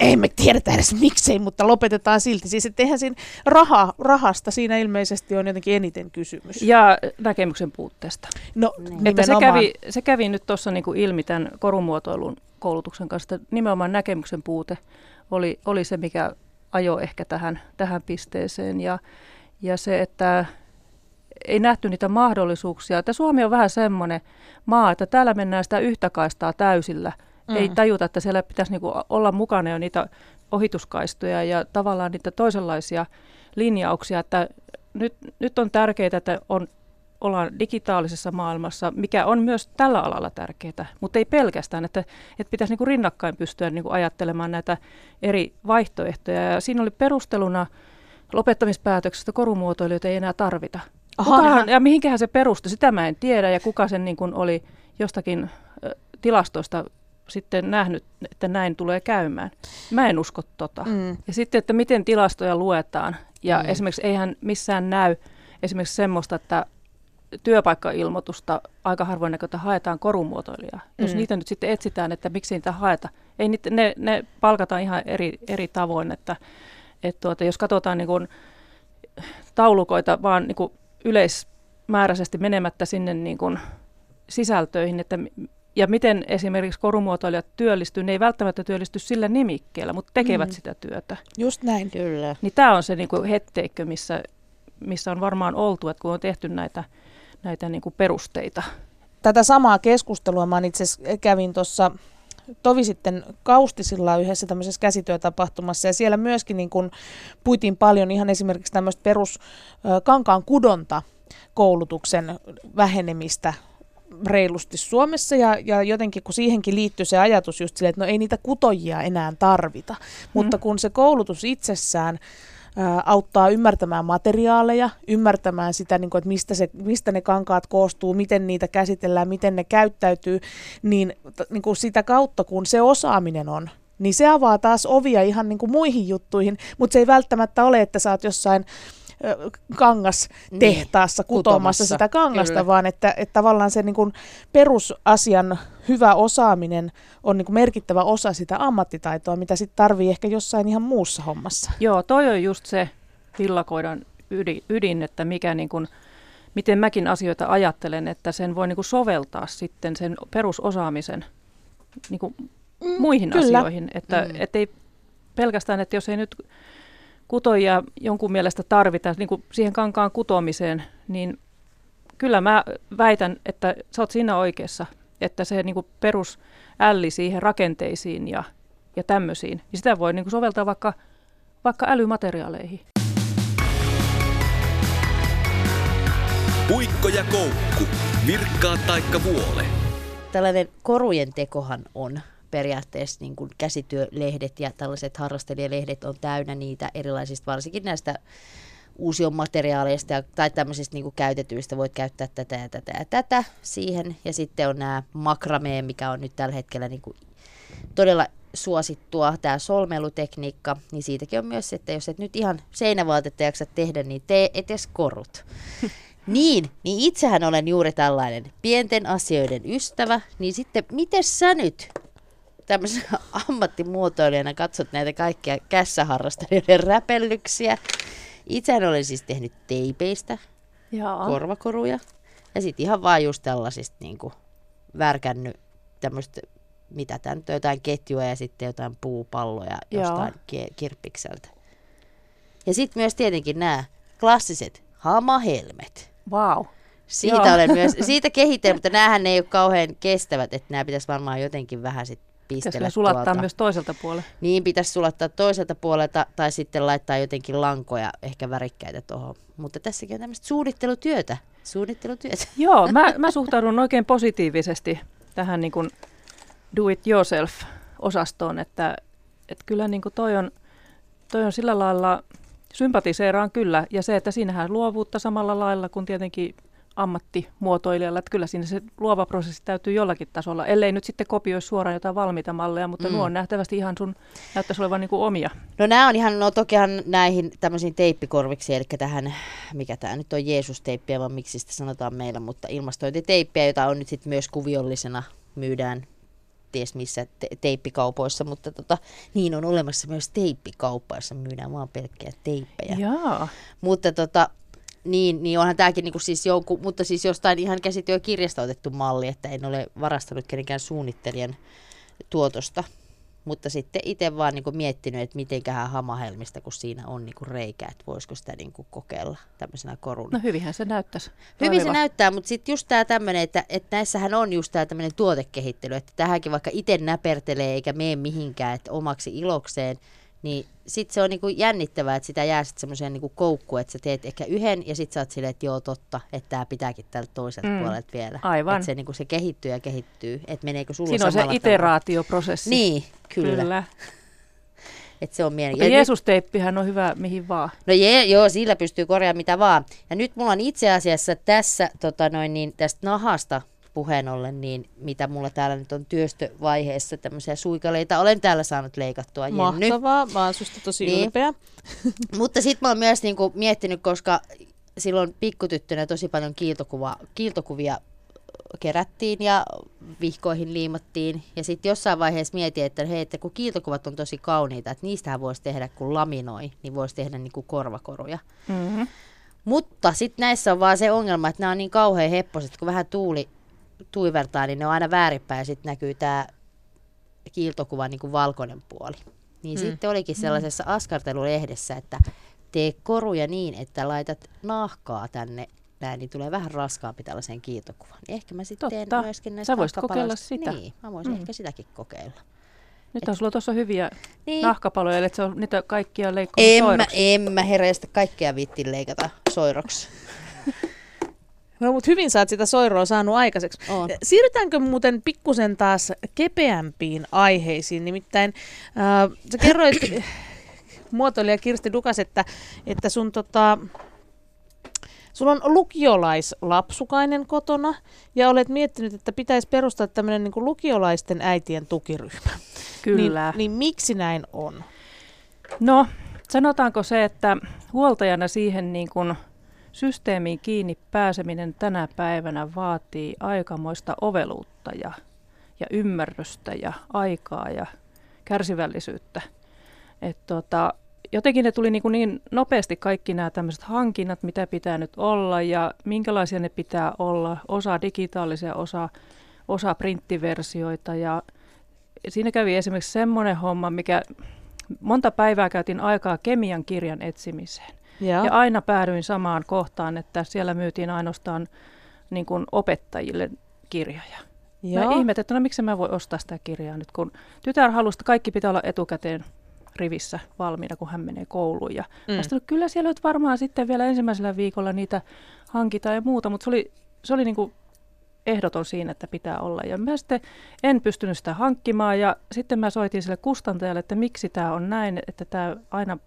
ei me tiedetä edes miksei, mutta lopetetaan silti. Siis eihän siinä raha, rahasta siinä ilmeisesti on jotenkin eniten kysymys. Ja näkemyksen puutteesta. No, niin. Että se, kävi, se kävi nyt tuossa niinku ilmi tämän korumuotoilun koulutuksen kanssa, että nimenomaan näkemyksen puute oli, oli se, mikä ajoi ehkä tähän, tähän pisteeseen. Ja, ja se, että ei nähty niitä mahdollisuuksia. Että Suomi on vähän semmoinen maa, että täällä mennään sitä yhtä kaistaa täysillä. Mm. Ei tajuta, että siellä pitäisi niinku olla mukana jo niitä ohituskaistoja ja tavallaan niitä toisenlaisia linjauksia. Että nyt, nyt on tärkeää, että on, ollaan digitaalisessa maailmassa, mikä on myös tällä alalla tärkeää, mutta ei pelkästään, että, että pitäisi niinku rinnakkain pystyä niinku ajattelemaan näitä eri vaihtoehtoja. Ja siinä oli perusteluna lopettamispäätöksestä, että korumuotoilijoita ei enää tarvita. Kukahan, ja mihinkähän se perustui, sitä mä en tiedä ja kuka sen niinku oli jostakin tilastoista sitten nähnyt, että näin tulee käymään. Mä en usko tota. Mm. Ja sitten, että miten tilastoja luetaan. Ja mm. esimerkiksi eihän missään näy esimerkiksi semmoista, että työpaikkailmoitusta aika harvoin näkö, että haetaan korumuotoilijaa. Mm. Jos niitä nyt sitten etsitään, että miksi niitä haeta. Ei niitä, ne, ne palkataan ihan eri, eri tavoin. Että, että tuota, jos katsotaan niin kuin taulukoita vaan niin kuin yleismääräisesti menemättä sinne niin kuin sisältöihin, että ja miten esimerkiksi korumuotoilijat työllistyy, ne ei välttämättä työllisty sillä nimikkeellä, mutta tekevät mm. sitä työtä. Just näin. Kyllä. Niin tämä on se niinku hetteikkö, missä, missä on varmaan oltu, että kun on tehty näitä, näitä niinku perusteita. Tätä samaa keskustelua mä itse kävin tuossa tovi sitten Kaustisilla yhdessä tämmöisessä käsityötapahtumassa ja siellä myöskin niin kun puitiin paljon ihan esimerkiksi tämmöistä peruskankaan kudonta koulutuksen vähenemistä reilusti Suomessa ja, ja jotenkin kun siihenkin liittyy se ajatus just silleen, että no ei niitä kutojia enää tarvita, mm. mutta kun se koulutus itsessään auttaa ymmärtämään materiaaleja, ymmärtämään sitä, niin kuin, että mistä, se, mistä ne kankaat koostuu, miten niitä käsitellään, miten ne käyttäytyy, niin, niin kuin sitä kautta, kun se osaaminen on, niin se avaa taas ovia ihan niin kuin muihin juttuihin, mutta se ei välttämättä ole, että sä oot jossain kangastehtaassa niin, kutomassa, kutomassa sitä kangasta, kyllä. Vaan että, että tavallaan se niin kuin perusasian hyvä osaaminen on niin kuin merkittävä osa sitä ammattitaitoa, mitä sitten tarvii ehkä jossain ihan muussa hommassa. Joo, toi on just se villakoiran ydin, että mikä niin kuin, miten mäkin asioita ajattelen, että sen voi niin kuin soveltaa sitten sen perusosaamisen niin kuin mm, muihin kyllä. asioihin, että mm. et ei pelkästään, että jos ei nyt kutoja jonkun mielestä tarvitaan niin siihen kankaan kutomiseen, niin kyllä mä väitän, että sä oot siinä oikeassa, että se niin perusälli siihen rakenteisiin ja, ja tämmöisiin, niin sitä voi niin soveltaa vaikka, vaikka älymateriaaleihin. Puikko ja koukku, virkkaa taikka vuole. Tällainen korujen tekohan on. Periaatteessa niin kuin käsityölehdet ja tällaiset harrastelijalehdet on täynnä niitä erilaisista, varsinkin näistä uusion materiaaleista ja, tai tämmöisistä niin kuin käytetyistä. Voit käyttää tätä ja tätä ja tätä siihen. Ja sitten on nämä makramee, mikä on nyt tällä hetkellä niin kuin todella suosittua, tämä solmelutekniikka. Niin siitäkin on myös, että jos et nyt ihan seinävaatetta jaksa tehdä, niin tee etes korut. Niin, niin itsehän olen juuri tällainen pienten asioiden ystävä. Niin sitten, miten sä nyt tämmöisenä ammattimuotoilijana katsot näitä kaikkia kässäharrastelijoiden räpellyksiä. Itsehän olen siis tehnyt teipeistä, jaa, korvakoruja ja sitten ihan vaan just tällaisista niinku värkännyt tämmöistä, mitä tämä nyt on, jotain ketjua ja sitten jotain puupalloja jostain ke- kirppikseltä. Ja sitten myös tietenkin nämä klassiset hamahelmet. Vau. Wow. Siitä jaa. Olen myös, siitä kehitellä, mutta näähän ei ole kauhean kestävät, että nämä pitäisi varmaan jotenkin vähän sitten pitäisi sulattaa tuolta. Myös toiselta puolelta. Niin, pitäisi sulattaa toiselta puolelta tai sitten laittaa jotenkin lankoja, ehkä värikkäitä tuohon. Mutta tässäkin on tämmöistä suunnittelutyötä. suunnittelutyötä. Joo, mä, mä suhtaudun oikein positiivisesti tähän niin kuin do-it-yourself-osastoon, että, että kyllä niin kuin toi, on, toi on sillä lailla, sympatiseeraan kyllä, ja se, että siinähän luovuutta samalla lailla kuin tietenkin ammattimuotoilijalla, että kyllä siinä se luova prosessi täytyy jollakin tasolla, ellei nyt sitten kopioi suoraan jotain valmiita malleja, mutta mm. nuo on nähtävästi ihan sun, näyttäisi olevan niin kuin omia. No nämä on ihan, no tokihan näihin tämmöisiin teippikorviksi, eli tähän, mikä tämä nyt on Jeesus-teippiä, vaan miksi sitä sanotaan meillä, mutta ilmastointiteippiä, jota on nyt sitten myös kuviollisena, myydään ties missä te- teippikaupoissa, mutta tota, niin on olemassa myös teippikaupassa, myydään vaan pelkkää teippejä. Jaa. Mutta tota, Niin, niin onhan tämäkin niinku siis jonkun, mutta siis jostain ihan käsityökirjasta otettu malli, että en ole varastanut kenenkään suunnittelijan tuotosta. Mutta sitten itse vaan niinku miettinyt, että mitenköhän hamahelmistä, kun siinä on niinku reikä, että voisiko sitä niinku kokeilla tämmöisenä koruna. No hyvinhän se näyttäisi. Hyvin se näyttää, mutta sitten just tämä tämmöinen, että, että näissähän on just tämä tämmöinen tuotekehittely, että tähänkin vaikka itse näpertelee eikä mene mihinkään, että omaksi ilokseen, niin sitten se on niinku jännittävää, että sitä jää sitten semmoiseen niinku koukkuun, että sä teet ehkä yhden ja sitten sä oot silleen, että joo totta, että tämä pitääkin tältä toiselta mm, puolelta vielä. Aivan. Että se, niinku, se kehittyy ja kehittyy, että meneekö sulla siinä samalla tavalla. Siinä on se iteraatioprosessi. Niin, kyllä. kyllä. Että se on mielenkiintoista. Jeesus-teippihän on hyvä mihin vaan. No je, joo, sillä pystyy korjaamaan mitä vaan. Ja nyt mulla on itse asiassa tässä tota noin, niin, tästä nahasta puheen ollen, niin mitä mulla täällä nyt on työstövaiheessa tämmöisiä suikaleita. Olen täällä saanut leikattua, Jenny. Mahtavaa, mä oon susta tosi niin. ylpeä. Mutta sit mä oon myös niinku miettinyt, koska silloin pikkutyttönä tosi paljon kiiltokuva, kiiltokuvia kerättiin ja vihkoihin liimattiin. Ja sitten jossain vaiheessa mietin, että hei, että kun kiiltokuvat on tosi kauniita, että niistähän voisi tehdä, kun laminoi, niin voisi tehdä niinku korvakoruja. Mm-hmm. Mutta sitten näissä on vaan se ongelma, että nämä on niin kauhean hepposet, kun vähän tuuli tuivertaa, niin ne on aina väärinpäin ja sitten näkyy tämä kiiltokuvan niin kuin valkoinen puoli. Niin mm. sitten olikin sellaisessa mm. askartelulehdessä, että tee koruja niin, että laitat nahkaa tänne näin, niin tulee vähän raskaampi tällaisen kiiltokuvan. Ehkä mä sitten teen myöskin näistä nahkapaloista. Sitä. Niin, mä voisin mm. ehkä sitäkin kokeilla. Nyt on et, sulla tuossa hyviä niin. nahkapaloja, että se on niitä kaikkia leikkunut en soiroksi. Mä, en mä herästä kaikkea viittiin leikata soiroksi. No, mutta hyvin sä oot sitä soiroa saanut aikaiseksi. On. Siirrytäänkö muuten pikkusen taas kepeämpiin aiheisiin? Nimittäin äh, sä kerroit muotoilija Kirsti Doukas, että, että sun tota, sulla on lukiolaislapsukainen kotona ja olet miettinyt, että pitäisi perustaa tämmöinen niin kuin lukiolaisten äitien tukiryhmä. Kyllä. Niin, niin miksi näin on? No, sanotaanko se, että huoltajana siihen niin kuin systeemiin kiinni pääseminen tänä päivänä vaatii aikamoista oveluutta ja, ja ymmärrystä ja aikaa ja kärsivällisyyttä. Et tota, jotenkin ne tuli niin, kuin niin nopeasti kaikki nämä tämmöiset hankinnat, mitä pitää nyt olla ja minkälaisia ne pitää olla. Osa digitaalisia, osa, osa printtiversioita. Ja siinä kävi esimerkiksi semmoinen homma, mikä monta päivää käytin aikaa kemian kirjan etsimiseen. Ja, ja aina päädyin samaan kohtaan, että siellä myytiin ainoastaan niin kuin opettajille kirjoja. Ja. Mä ihmetin, että no miksi mä voi ostaa sitä kirjaa nyt, kun tytär halusta kaikki pitää olla etukäteen rivissä valmiina, kun hän menee kouluun. Ja mm. mä sanoin, kyllä siellä nyt varmaan sitten vielä ensimmäisellä viikolla niitä hankitaan ja muuta, mutta se oli, se oli niin kuin ehdoton siinä, että pitää olla. Ja mä sitten en pystynyt sitä hankkimaan ja sitten mä soitin sille kustantajalle, että miksi tämä on näin, että tämä aina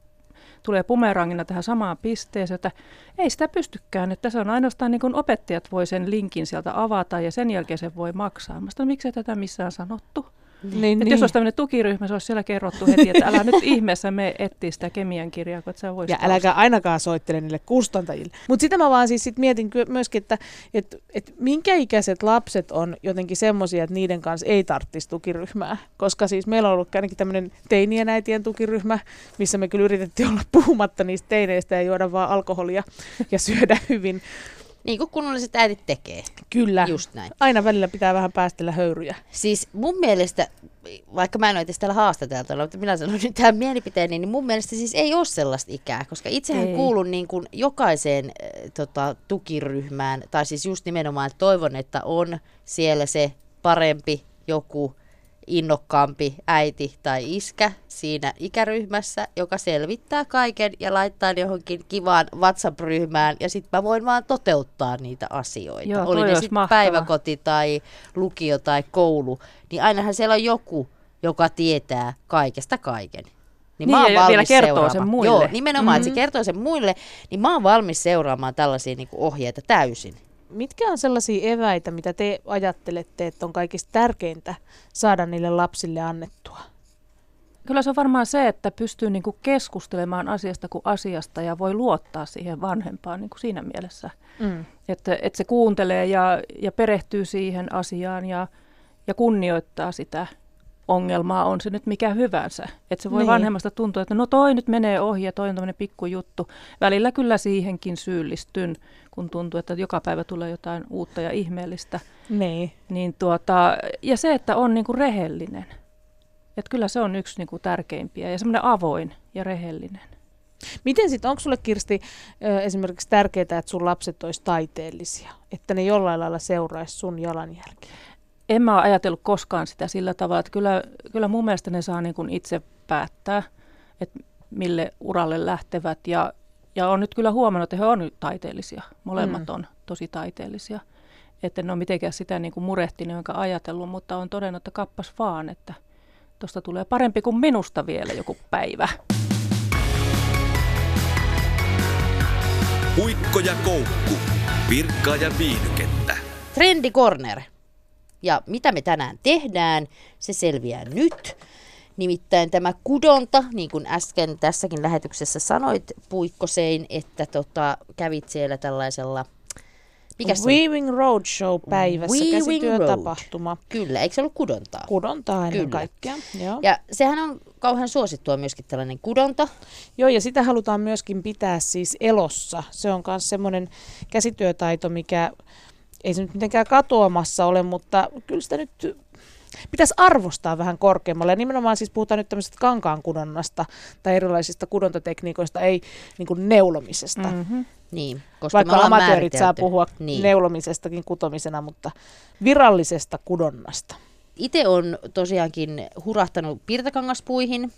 tulee pumerangina tähän samaan pisteeseen, että ei sitä pystykään, että se on ainoastaan niin kuin opettajat voi sen linkin sieltä avata ja sen jälkeen sen voi maksaa. Mä sanoin, miksi ei tätä missään sanottu? Niin, että niin. Jos olisi tämmöinen tukiryhmä, se olisi siellä kerrottu heti, että älä nyt ihmeessä mene etsiä sitä kemian kirjaa, kun sä voisit. Ja äläkää ainakaan soittele niille kustantajille. Mutta sitä mä vaan siis sit mietin myöskin, että et, et minkä ikäiset lapset on jotenkin semmoisia, että niiden kanssa ei tarvitsisi tukiryhmää. Koska siis meillä on ollut ainakin tämmöinen teinien äitien tukiryhmä, missä me kyllä yritettiin olla puhumatta niistä teineistä ja juoda vaan alkoholia ja syödä hyvin. Niin kuin kunnolliset äidit tekee. Kyllä. Just näin. Aina välillä pitää vähän päästellä höyryjä. Siis mun mielestä, vaikka mä en ole itse täällä haastateltavalla, mutta minä sanon nyt tähän mielipiteeni, niin mun mielestä siis ei ole sellaista ikää, koska itsehän ei. Kuulun niin kuin jokaiseen äh, tota, tukiryhmään, tai siis just nimenomaan, että toivon, että on siellä se parempi joku innokkaampi äiti tai iskä siinä ikäryhmässä, joka selvittää kaiken ja laittaa johonkin kivaan WhatsApp-ryhmään ja sitten mä voin vaan toteuttaa niitä asioita. Joo, oli ne sitten päiväkoti tai lukio tai koulu, niin ainahan siellä on joku, joka tietää kaikesta kaiken. Niin, niin mä oon ja vielä kertoo seuraamaan. Sen muille. Joo, nimenomaan, mm-hmm. että se kertoo sen muille, niin mä oon valmis seuraamaan tällaisia niin kuin ohjeita täysin. Mitkä on sellaisia eväitä, mitä te ajattelette, että on kaikista tärkeintä saada niille lapsille annettua? Kyllä se on varmaan se, että pystyy niinku keskustelemaan asiasta kuin asiasta ja voi luottaa siihen vanhempaan niinku siinä mielessä. Mm. Että et se kuuntelee ja, ja perehtyy siihen asiaan ja, ja kunnioittaa sitä ongelmaa, on se nyt mikä hyvänsä. Että se voi niin. vanhemmasta tuntua, että no toi nyt menee ohi ja toi on tämmöinen pikkujuttu. Välillä kyllä siihenkin syyllistyn, kun tuntuu, että joka päivä tulee jotain uutta ja ihmeellistä. Niin. Niin tuota, ja se, että on niinku rehellinen. Että kyllä se on yksi niinku tärkeimpiä ja semmoinen avoin ja rehellinen. Miten sitten, onko sulle Kirsti esimerkiksi tärkeää, että sun lapset olisi taiteellisia? Että ne jollain lailla seuraisi sun jalanjälkeä? En mä ole ajatellut koskaan sitä sillä tavalla, että kyllä, kyllä mun mielestä ne saa niin kuin itse päättää, että mille uralle lähtevät. Ja, ja olen nyt kyllä huomannut, että he on taiteellisia. Molemmat mm. on tosi taiteellisia. Että en ole mitenkään sitä niin kuin murehtinut, jonka ajatellut, mutta on todennut, että kappas vaan, että tuosta tulee parempi kuin minusta vielä joku päivä. Puikko ja koukku, virkkaa ja viihdykettä. Trendi Corner. Ja mitä me tänään tehdään, se selviää nyt. Nimittäin tämä kudonta, niin kuin äsken tässäkin lähetyksessä sanoit, Puikkosein, että tota, kävit siellä tällaisella... Weaving Roadshow päivässä käsityötapahtuma. Kyllä, eikö se ollut kudontaa? Kudontaa ennen kaikkea. Joo. Ja sehän on kauhean suosittua myöskin tällainen kudonta. Joo, ja sitä halutaan myöskin pitää siis elossa. Se on myös semmoinen käsityötaito, mikä... Ei se nyt mitenkään katoamassa ole, mutta kyllä sitä nyt pitäisi arvostaa vähän korkeammalle. Ja nimenomaan siis puhutaan nyt tämmöisestä kankaankudonnasta tai erilaisista kudontatekniikoista, ei niin kuin neulomisesta. Mm-hmm. Niin, koska vaikka amatöörit saa puhua niin. neulomisestakin kutomisena, mutta virallisesta kudonnasta. Itse olen tosiaankin hurahtanut pirtakangaspuihin.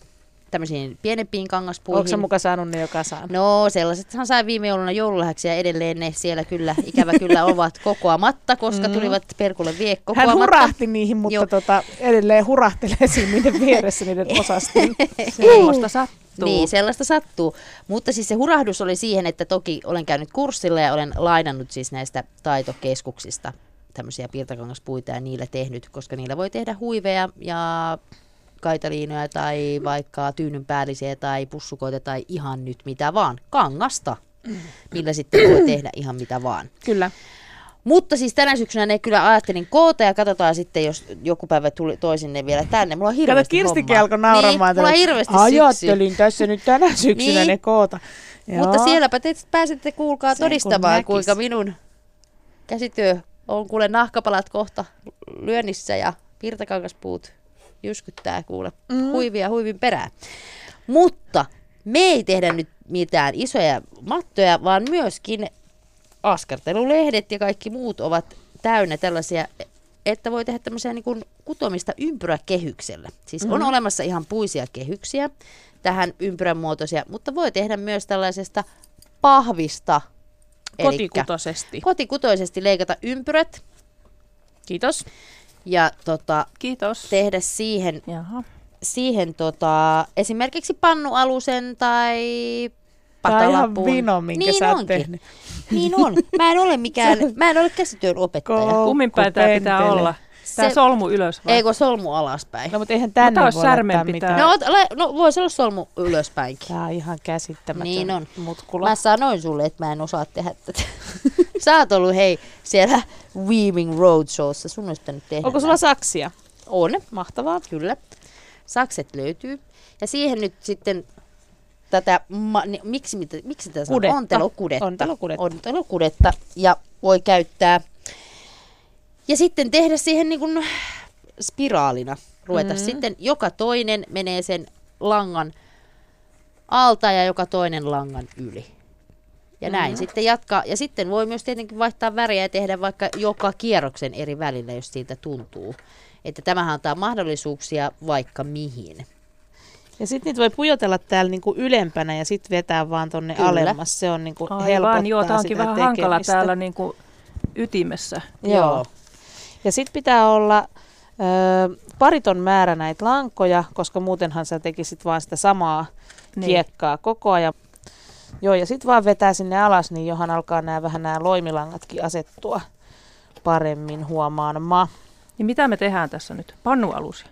Tämmöisiin pienempiin kangaspuihin. Onko se muka saanut ne jo kasaan? No sellaisethan sai viime jouluna joululahjaksi ja edelleen ne siellä kyllä ikävä kyllä ovat kokoamatta, koska mm. tulivat perkulle vie kokoamatta. Hän hurahti niihin, mutta tota, edelleen hurahtelee siinä niiden vieressä niiden osastiin. Semmoista sattuu. sattuu. Niin, sellaista sattuu. Mutta siis se hurahdus oli siihen, että toki olen käynyt kurssilla ja olen lainannut siis näistä taitokeskuksista tämmöisiä piirtokangaspuita ja niillä tehnyt, koska niillä voi tehdä huiveja ja kaitaliinoja tai vaikka tyynynpäällisiä tai pussukoita tai ihan nyt mitä vaan. Kangasta, millä sitten voi tehdä ihan mitä vaan. Kyllä. Mutta siis tänä syksynä ne kyllä ajattelin koota ja katsotaan sitten, jos joku päivä tuli toisin ne vielä tänne. Mulla on hirveästi hommaa. Kirstikin alkoi nauramaan. Niin, mulla on hirveästi syksy. Ajattelin tässä nyt tänä syksynä niin. Ne koota. Joo. Mutta sielläpä te pääsette kuulkaa sen todistamaan, kun kuinka minun käsityö on kuule nahkapalat kohta lyönnissä ja virtakangaspuut jyskyttää kuule mm. huivia huivin perään. Mutta me ei tehdä nyt mitään isoja mattoja, vaan myöskin askartelulehdet ja kaikki muut ovat täynnä tällaisia, että voi tehdä tämmöisiä niin kuin kutomista ympyräkehyksellä. Siis mm-hmm. on olemassa ihan puisia kehyksiä tähän ympyrän muotoisia, mutta voi tehdä myös tällaisesta pahvista. Kotikutoisesti. Elikkä kotikutoisesti leikata ympyrät. Kiitos. Ja tota, Kiitos. tehdä siihen, siihen tota, esimerkiksi pannualusen tai patalapun. Tämä on ihan vino, minkä niin sä oot tehnyt. Niin on. Mä en ole mikään, mä en ole käsityön opettaja. Kumminpäin tämä pitää olla? Tämä se, solmu ylös vai? Eikö solmu alaspäin? No mutta eihän tänne voi laittaa mitään. No, no voisi olla solmu ylöspäinkin. Tämä on ihan käsittämätön niin on. Mutkula. Mä sanoin sulle, että mä en osaa tehdä tätä. Sä oot ollut hei siellä Weaving Roadshowssa. Sun olisi pitänyt tehdä. Onko sulla näin saksia? On. Mahtavaa. Kyllä. Sakset löytyy. Ja siihen nyt sitten tätä, ma, niin, miksi, mitä, miksi tätä sanoo? Ontelokudetta. Ontelokudetta. Ontelokudetta. Ja voi käyttää. Ja sitten tehdä siihen niin kuin spiraalina. Ruveta mm-hmm. sitten, joka toinen menee sen langan alta ja joka toinen langan yli. Ja mm-hmm. näin sitten jatkaa. Ja sitten voi myös tietenkin vaihtaa väriä ja tehdä vaikka joka kierroksen eri välillä, jos siitä tuntuu. Että tämähän antaa mahdollisuuksia vaikka mihin. Ja sitten niitä voi pujotella täällä niinku ylempänä ja sitten vetää vaan tonne Kyllä. alemmas. Se on niinku helpottaa sitä tekemistä. Joo, tämä onkin vähän hankala täällä niinku ytimessä. Joo. Ja sitten pitää olla ö, pariton määrä näitä lankoja, koska muutenhan sä tekisit vaan sitä samaa niin. kiekkaa koko ajan. Joo, ja sitten vaan vetää sinne alas, niin johan alkaa nämä vähän nämä loimilangatkin asettua paremmin huomaamaan. Ja mitä me tehdään tässä nyt? Pannualusia?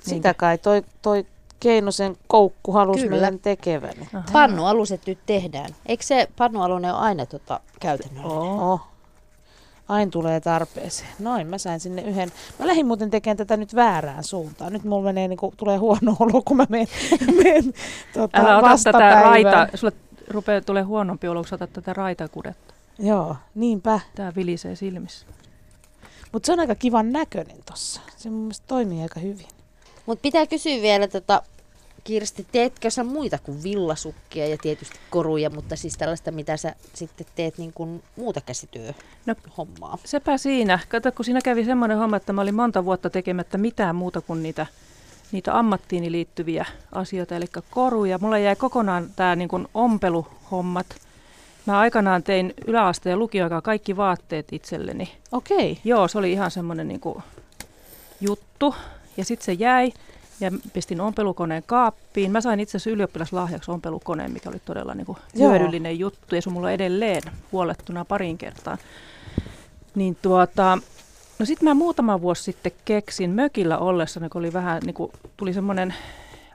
Sitä kai. Toi, toi Keinosen Koukku halusi meidän tekevän. Pannualuset nyt tehdään. Eikö se pannualune ole aina tota käytännöllinen? Oh. Ain tulee tarpeeseen. Noin, mä sain sinne yhden. Mä lähdin muuten tekemään tätä nyt väärään suuntaan. Nyt mulla menee, niin kuin, tulee huono olo, kun mä menen tota, älä ota tätä raitaa. Sulle rupeaa tulemaan huonompi olo, kun sä otat tätä raitakudetta. Joo, niinpä. Tää vilisee silmissä. Mutta se on aika kivan näköinen tossa. Se mun mielestä toimii aika hyvin. Mut pitää kysyä vielä, tota, Kirsti, teetkö sä muita kuin villasukkia ja tietysti koruja, mutta siis tällaista, mitä sä sitten teet niin kuin muuta käsityöhommaa? No, sepä siinä. Kato, kun siinä kävi semmoinen homma, että mä olin monta vuotta tekemättä mitään muuta kuin niitä, niitä ammattiini liittyviä asioita, eli koruja. Mulla jäi kokonaan tää niin kuin ompeluhommat. Mä aikanaan tein yläasteen ja lukioaikaa kaikki vaatteet itselleni. Okei. Joo, se oli ihan semmoinen niin kuin juttu. Ja sitten se jäi ja pistin ompelukoneen kaappiin. Mä sain itse asiassa ylioppilaslahjaksi ompelukoneen, mikä oli todella niin kuin hyödyllinen juttu. Ja se on mulla edelleen huolettuna pariin kertaan. Niin tuota, no sitten mä muutama vuosi sitten keksin mökillä ollessani, kun oli vähän niin kuin, tuli semmoinen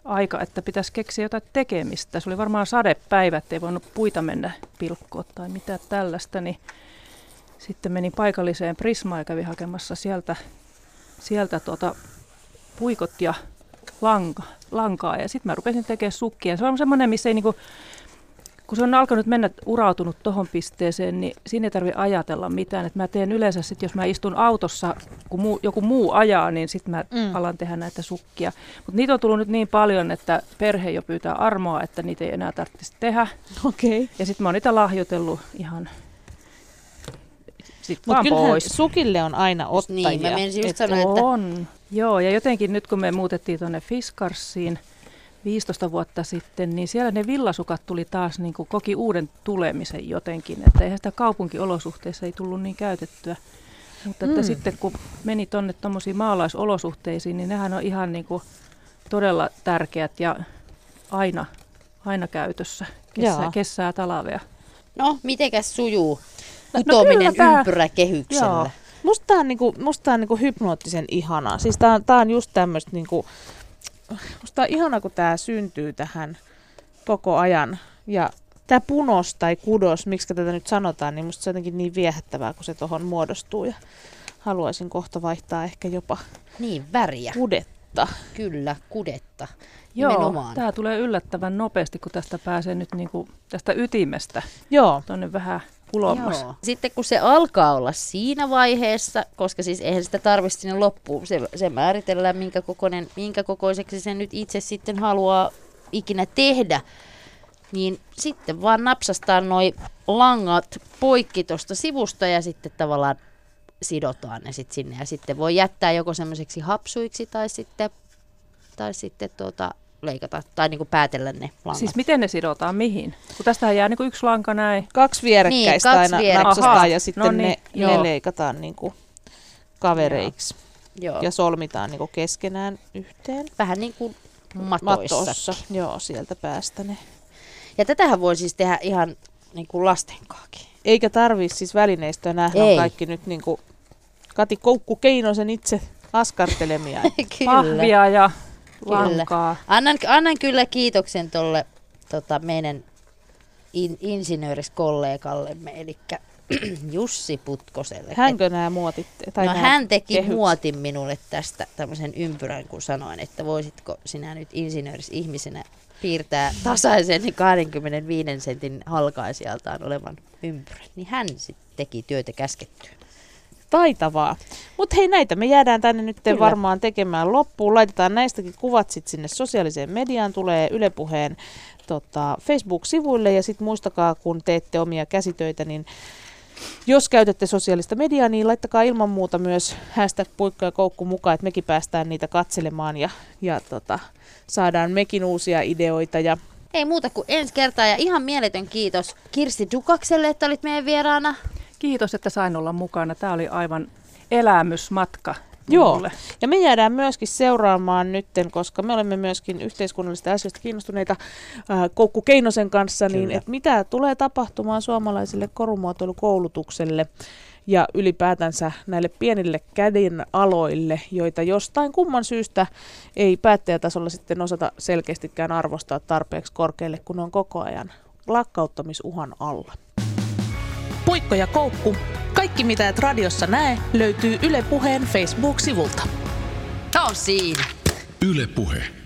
aika, että pitäisi keksiä jotain tekemistä. Se oli varmaan sadepäivä, ettei voinut puita mennä pilkkoon tai mitään tällaista. Niin sitten menin paikalliseen Prismaan ja kävin hakemassa sieltä, sieltä tuota puikot ja lanka, lankaa. Ja sitten mä rupesin tekemään sukkia. Se on semmoinen, missä ei niinku, kun se on alkanut mennä urautunut tohon pisteeseen, niin siinä ei tarvitse ajatella mitään. Et mä teen yleensä sit, jos mä istun autossa, kun muu, joku muu ajaa, niin sitten mä mm. alan tehdä näitä sukkia. Mutta niitä on tullut nyt niin paljon, että perhe jo pyytää armoa, että niitä ei enää tarvitsisi tehdä. Okay. Ja sitten mä oon niitä lahjoitellut ihan sit vaan pois. Sukille on aina ottajia. Niin, mä menisin just sanoa, että on. Joo, ja jotenkin nyt kun me muutettiin tuonne Fiskarsiin viisitoista vuotta sitten, niin siellä ne villasukat tuli taas, niin kuin koki uuden tulemisen jotenkin. Että eihän sitä kaupunkiolosuhteissa ei tullut niin käytettyä. Mutta mm. että sitten kun meni tuonne tuommoisiin maalaisolosuhteisiin, niin nehän on ihan niin kuin todella tärkeät ja aina, aina käytössä, kesää, kesää talavea. No, mitenkäs sujuu kutominen no, ympyräkehyksellä? Joo. Musta tää on, niinku, musta tää on niinku hypnoottisen ihanaa. Siis tää on, tää on just tämmöstä niinku, musta on ihanaa, kun tää syntyy tähän koko ajan. Ja tää punos tai kudos, miksi tätä nyt sanotaan, niin musta se on jotenkin niin viehättävää, kun se tohon muodostuu. Ja haluaisin kohta vaihtaa ehkä jopa niin, väriä. Kudetta. Kyllä, kudetta. Joo, nimenomaan. Tää tulee yllättävän nopeasti, kun tästä pääsee nyt niinku tästä ytimestä. Joo. Tuonne vähän ulommas. Joo. Sitten kun se alkaa olla siinä vaiheessa, koska siis eihän sitä tarvitse sinne loppuun, se, se määritellään minkä, kokoinen, minkä kokoiseksi sen nyt itse sitten haluaa ikinä tehdä, niin sitten vaan napsastaan noi langat poikki tuosta sivusta ja sitten tavallaan sidotaan ne sitten sinne ja sitten voi jättää joko semmoiseksi hapsuiksi tai sitten, tai sitten tuota, leikata tai niinku päätellä ne langat. Siis miten ne sidotaan mihin? Kun tästähän jää niinku yksi lanka näin. Kaksi vierekkäistä niin, kaksi aina napsastaan ja sitten no niin, ne, ne leikataan niinku kavereiksi. Joo. Ja solmitaan niinku keskenään yhteen. Vähän niin kuin matoissa. Matossa. Joo, sieltä päästä ne. Ja tätähän voi siis tehdä ihan niinku lastenkaakin. Eikä tarvii siis välineistöä nähdä. Ei. On kaikki nyt niinku Kati Koukku Keinosen itse askartelemia. Pahvia ja lankaa. Annan, annan kyllä kiitoksen tuolle tota, meidän in, insinööriskollegallemme, eli Jussi Putkoselle. Hänkö nämä muotitte? Tai no hän teki kehykset. Muotin minulle tästä tämmöisen ympyrän, kun sanoin, että voisitko sinä nyt insinöörisihmisenä piirtää tasaisen kaksikymmentäviisi sentin halkaisijaltaan olevan ympyrän. Niin hän sitten teki työtä käskettyä. Taitavaa. Mutta hei, näitä me jäädään tänne nyt Kyllä. varmaan tekemään loppuun. Laitetaan näistäkin kuvat sitten sinne sosiaaliseen mediaan, tulee Yle Puheen tota, Facebook-sivuille. Ja sitten muistakaa, kun teette omia käsitöitä, niin jos käytätte sosiaalista mediaa, niin laittakaa ilman muuta myös hashtag puikko ja koukku mukaan, että mekin päästään niitä katselemaan ja, ja tota, saadaan mekin uusia ideoita. Ja ei muuta kuin ensi kertaa ja ihan mieletön kiitos Kirsti Doukakselle, että olit meidän vieraana. Kiitos, että sain olla mukana. Tämä oli aivan elämysmatka minulle. Joo, ja me jäädään myöskin seuraamaan nyt, koska me olemme myöskin yhteiskunnallisista asioista kiinnostuneita äh, Koukku Keinosen kanssa, Kyllä. niin että mitä tulee tapahtumaan suomalaiselle korumuotoilukoulutukselle ja ylipäätänsä näille pienille käden aloille, joita jostain kumman syystä ei päättäjätasolla sitten osata selkeästikään arvostaa tarpeeksi korkealle, kun on koko ajan lakkauttamisuhan alla. Puikko ja koukku. Kaikki mitä et radiossa näe, löytyy Yle Puheen Facebook-sivulta. Tää on siinä. Yle Puhe.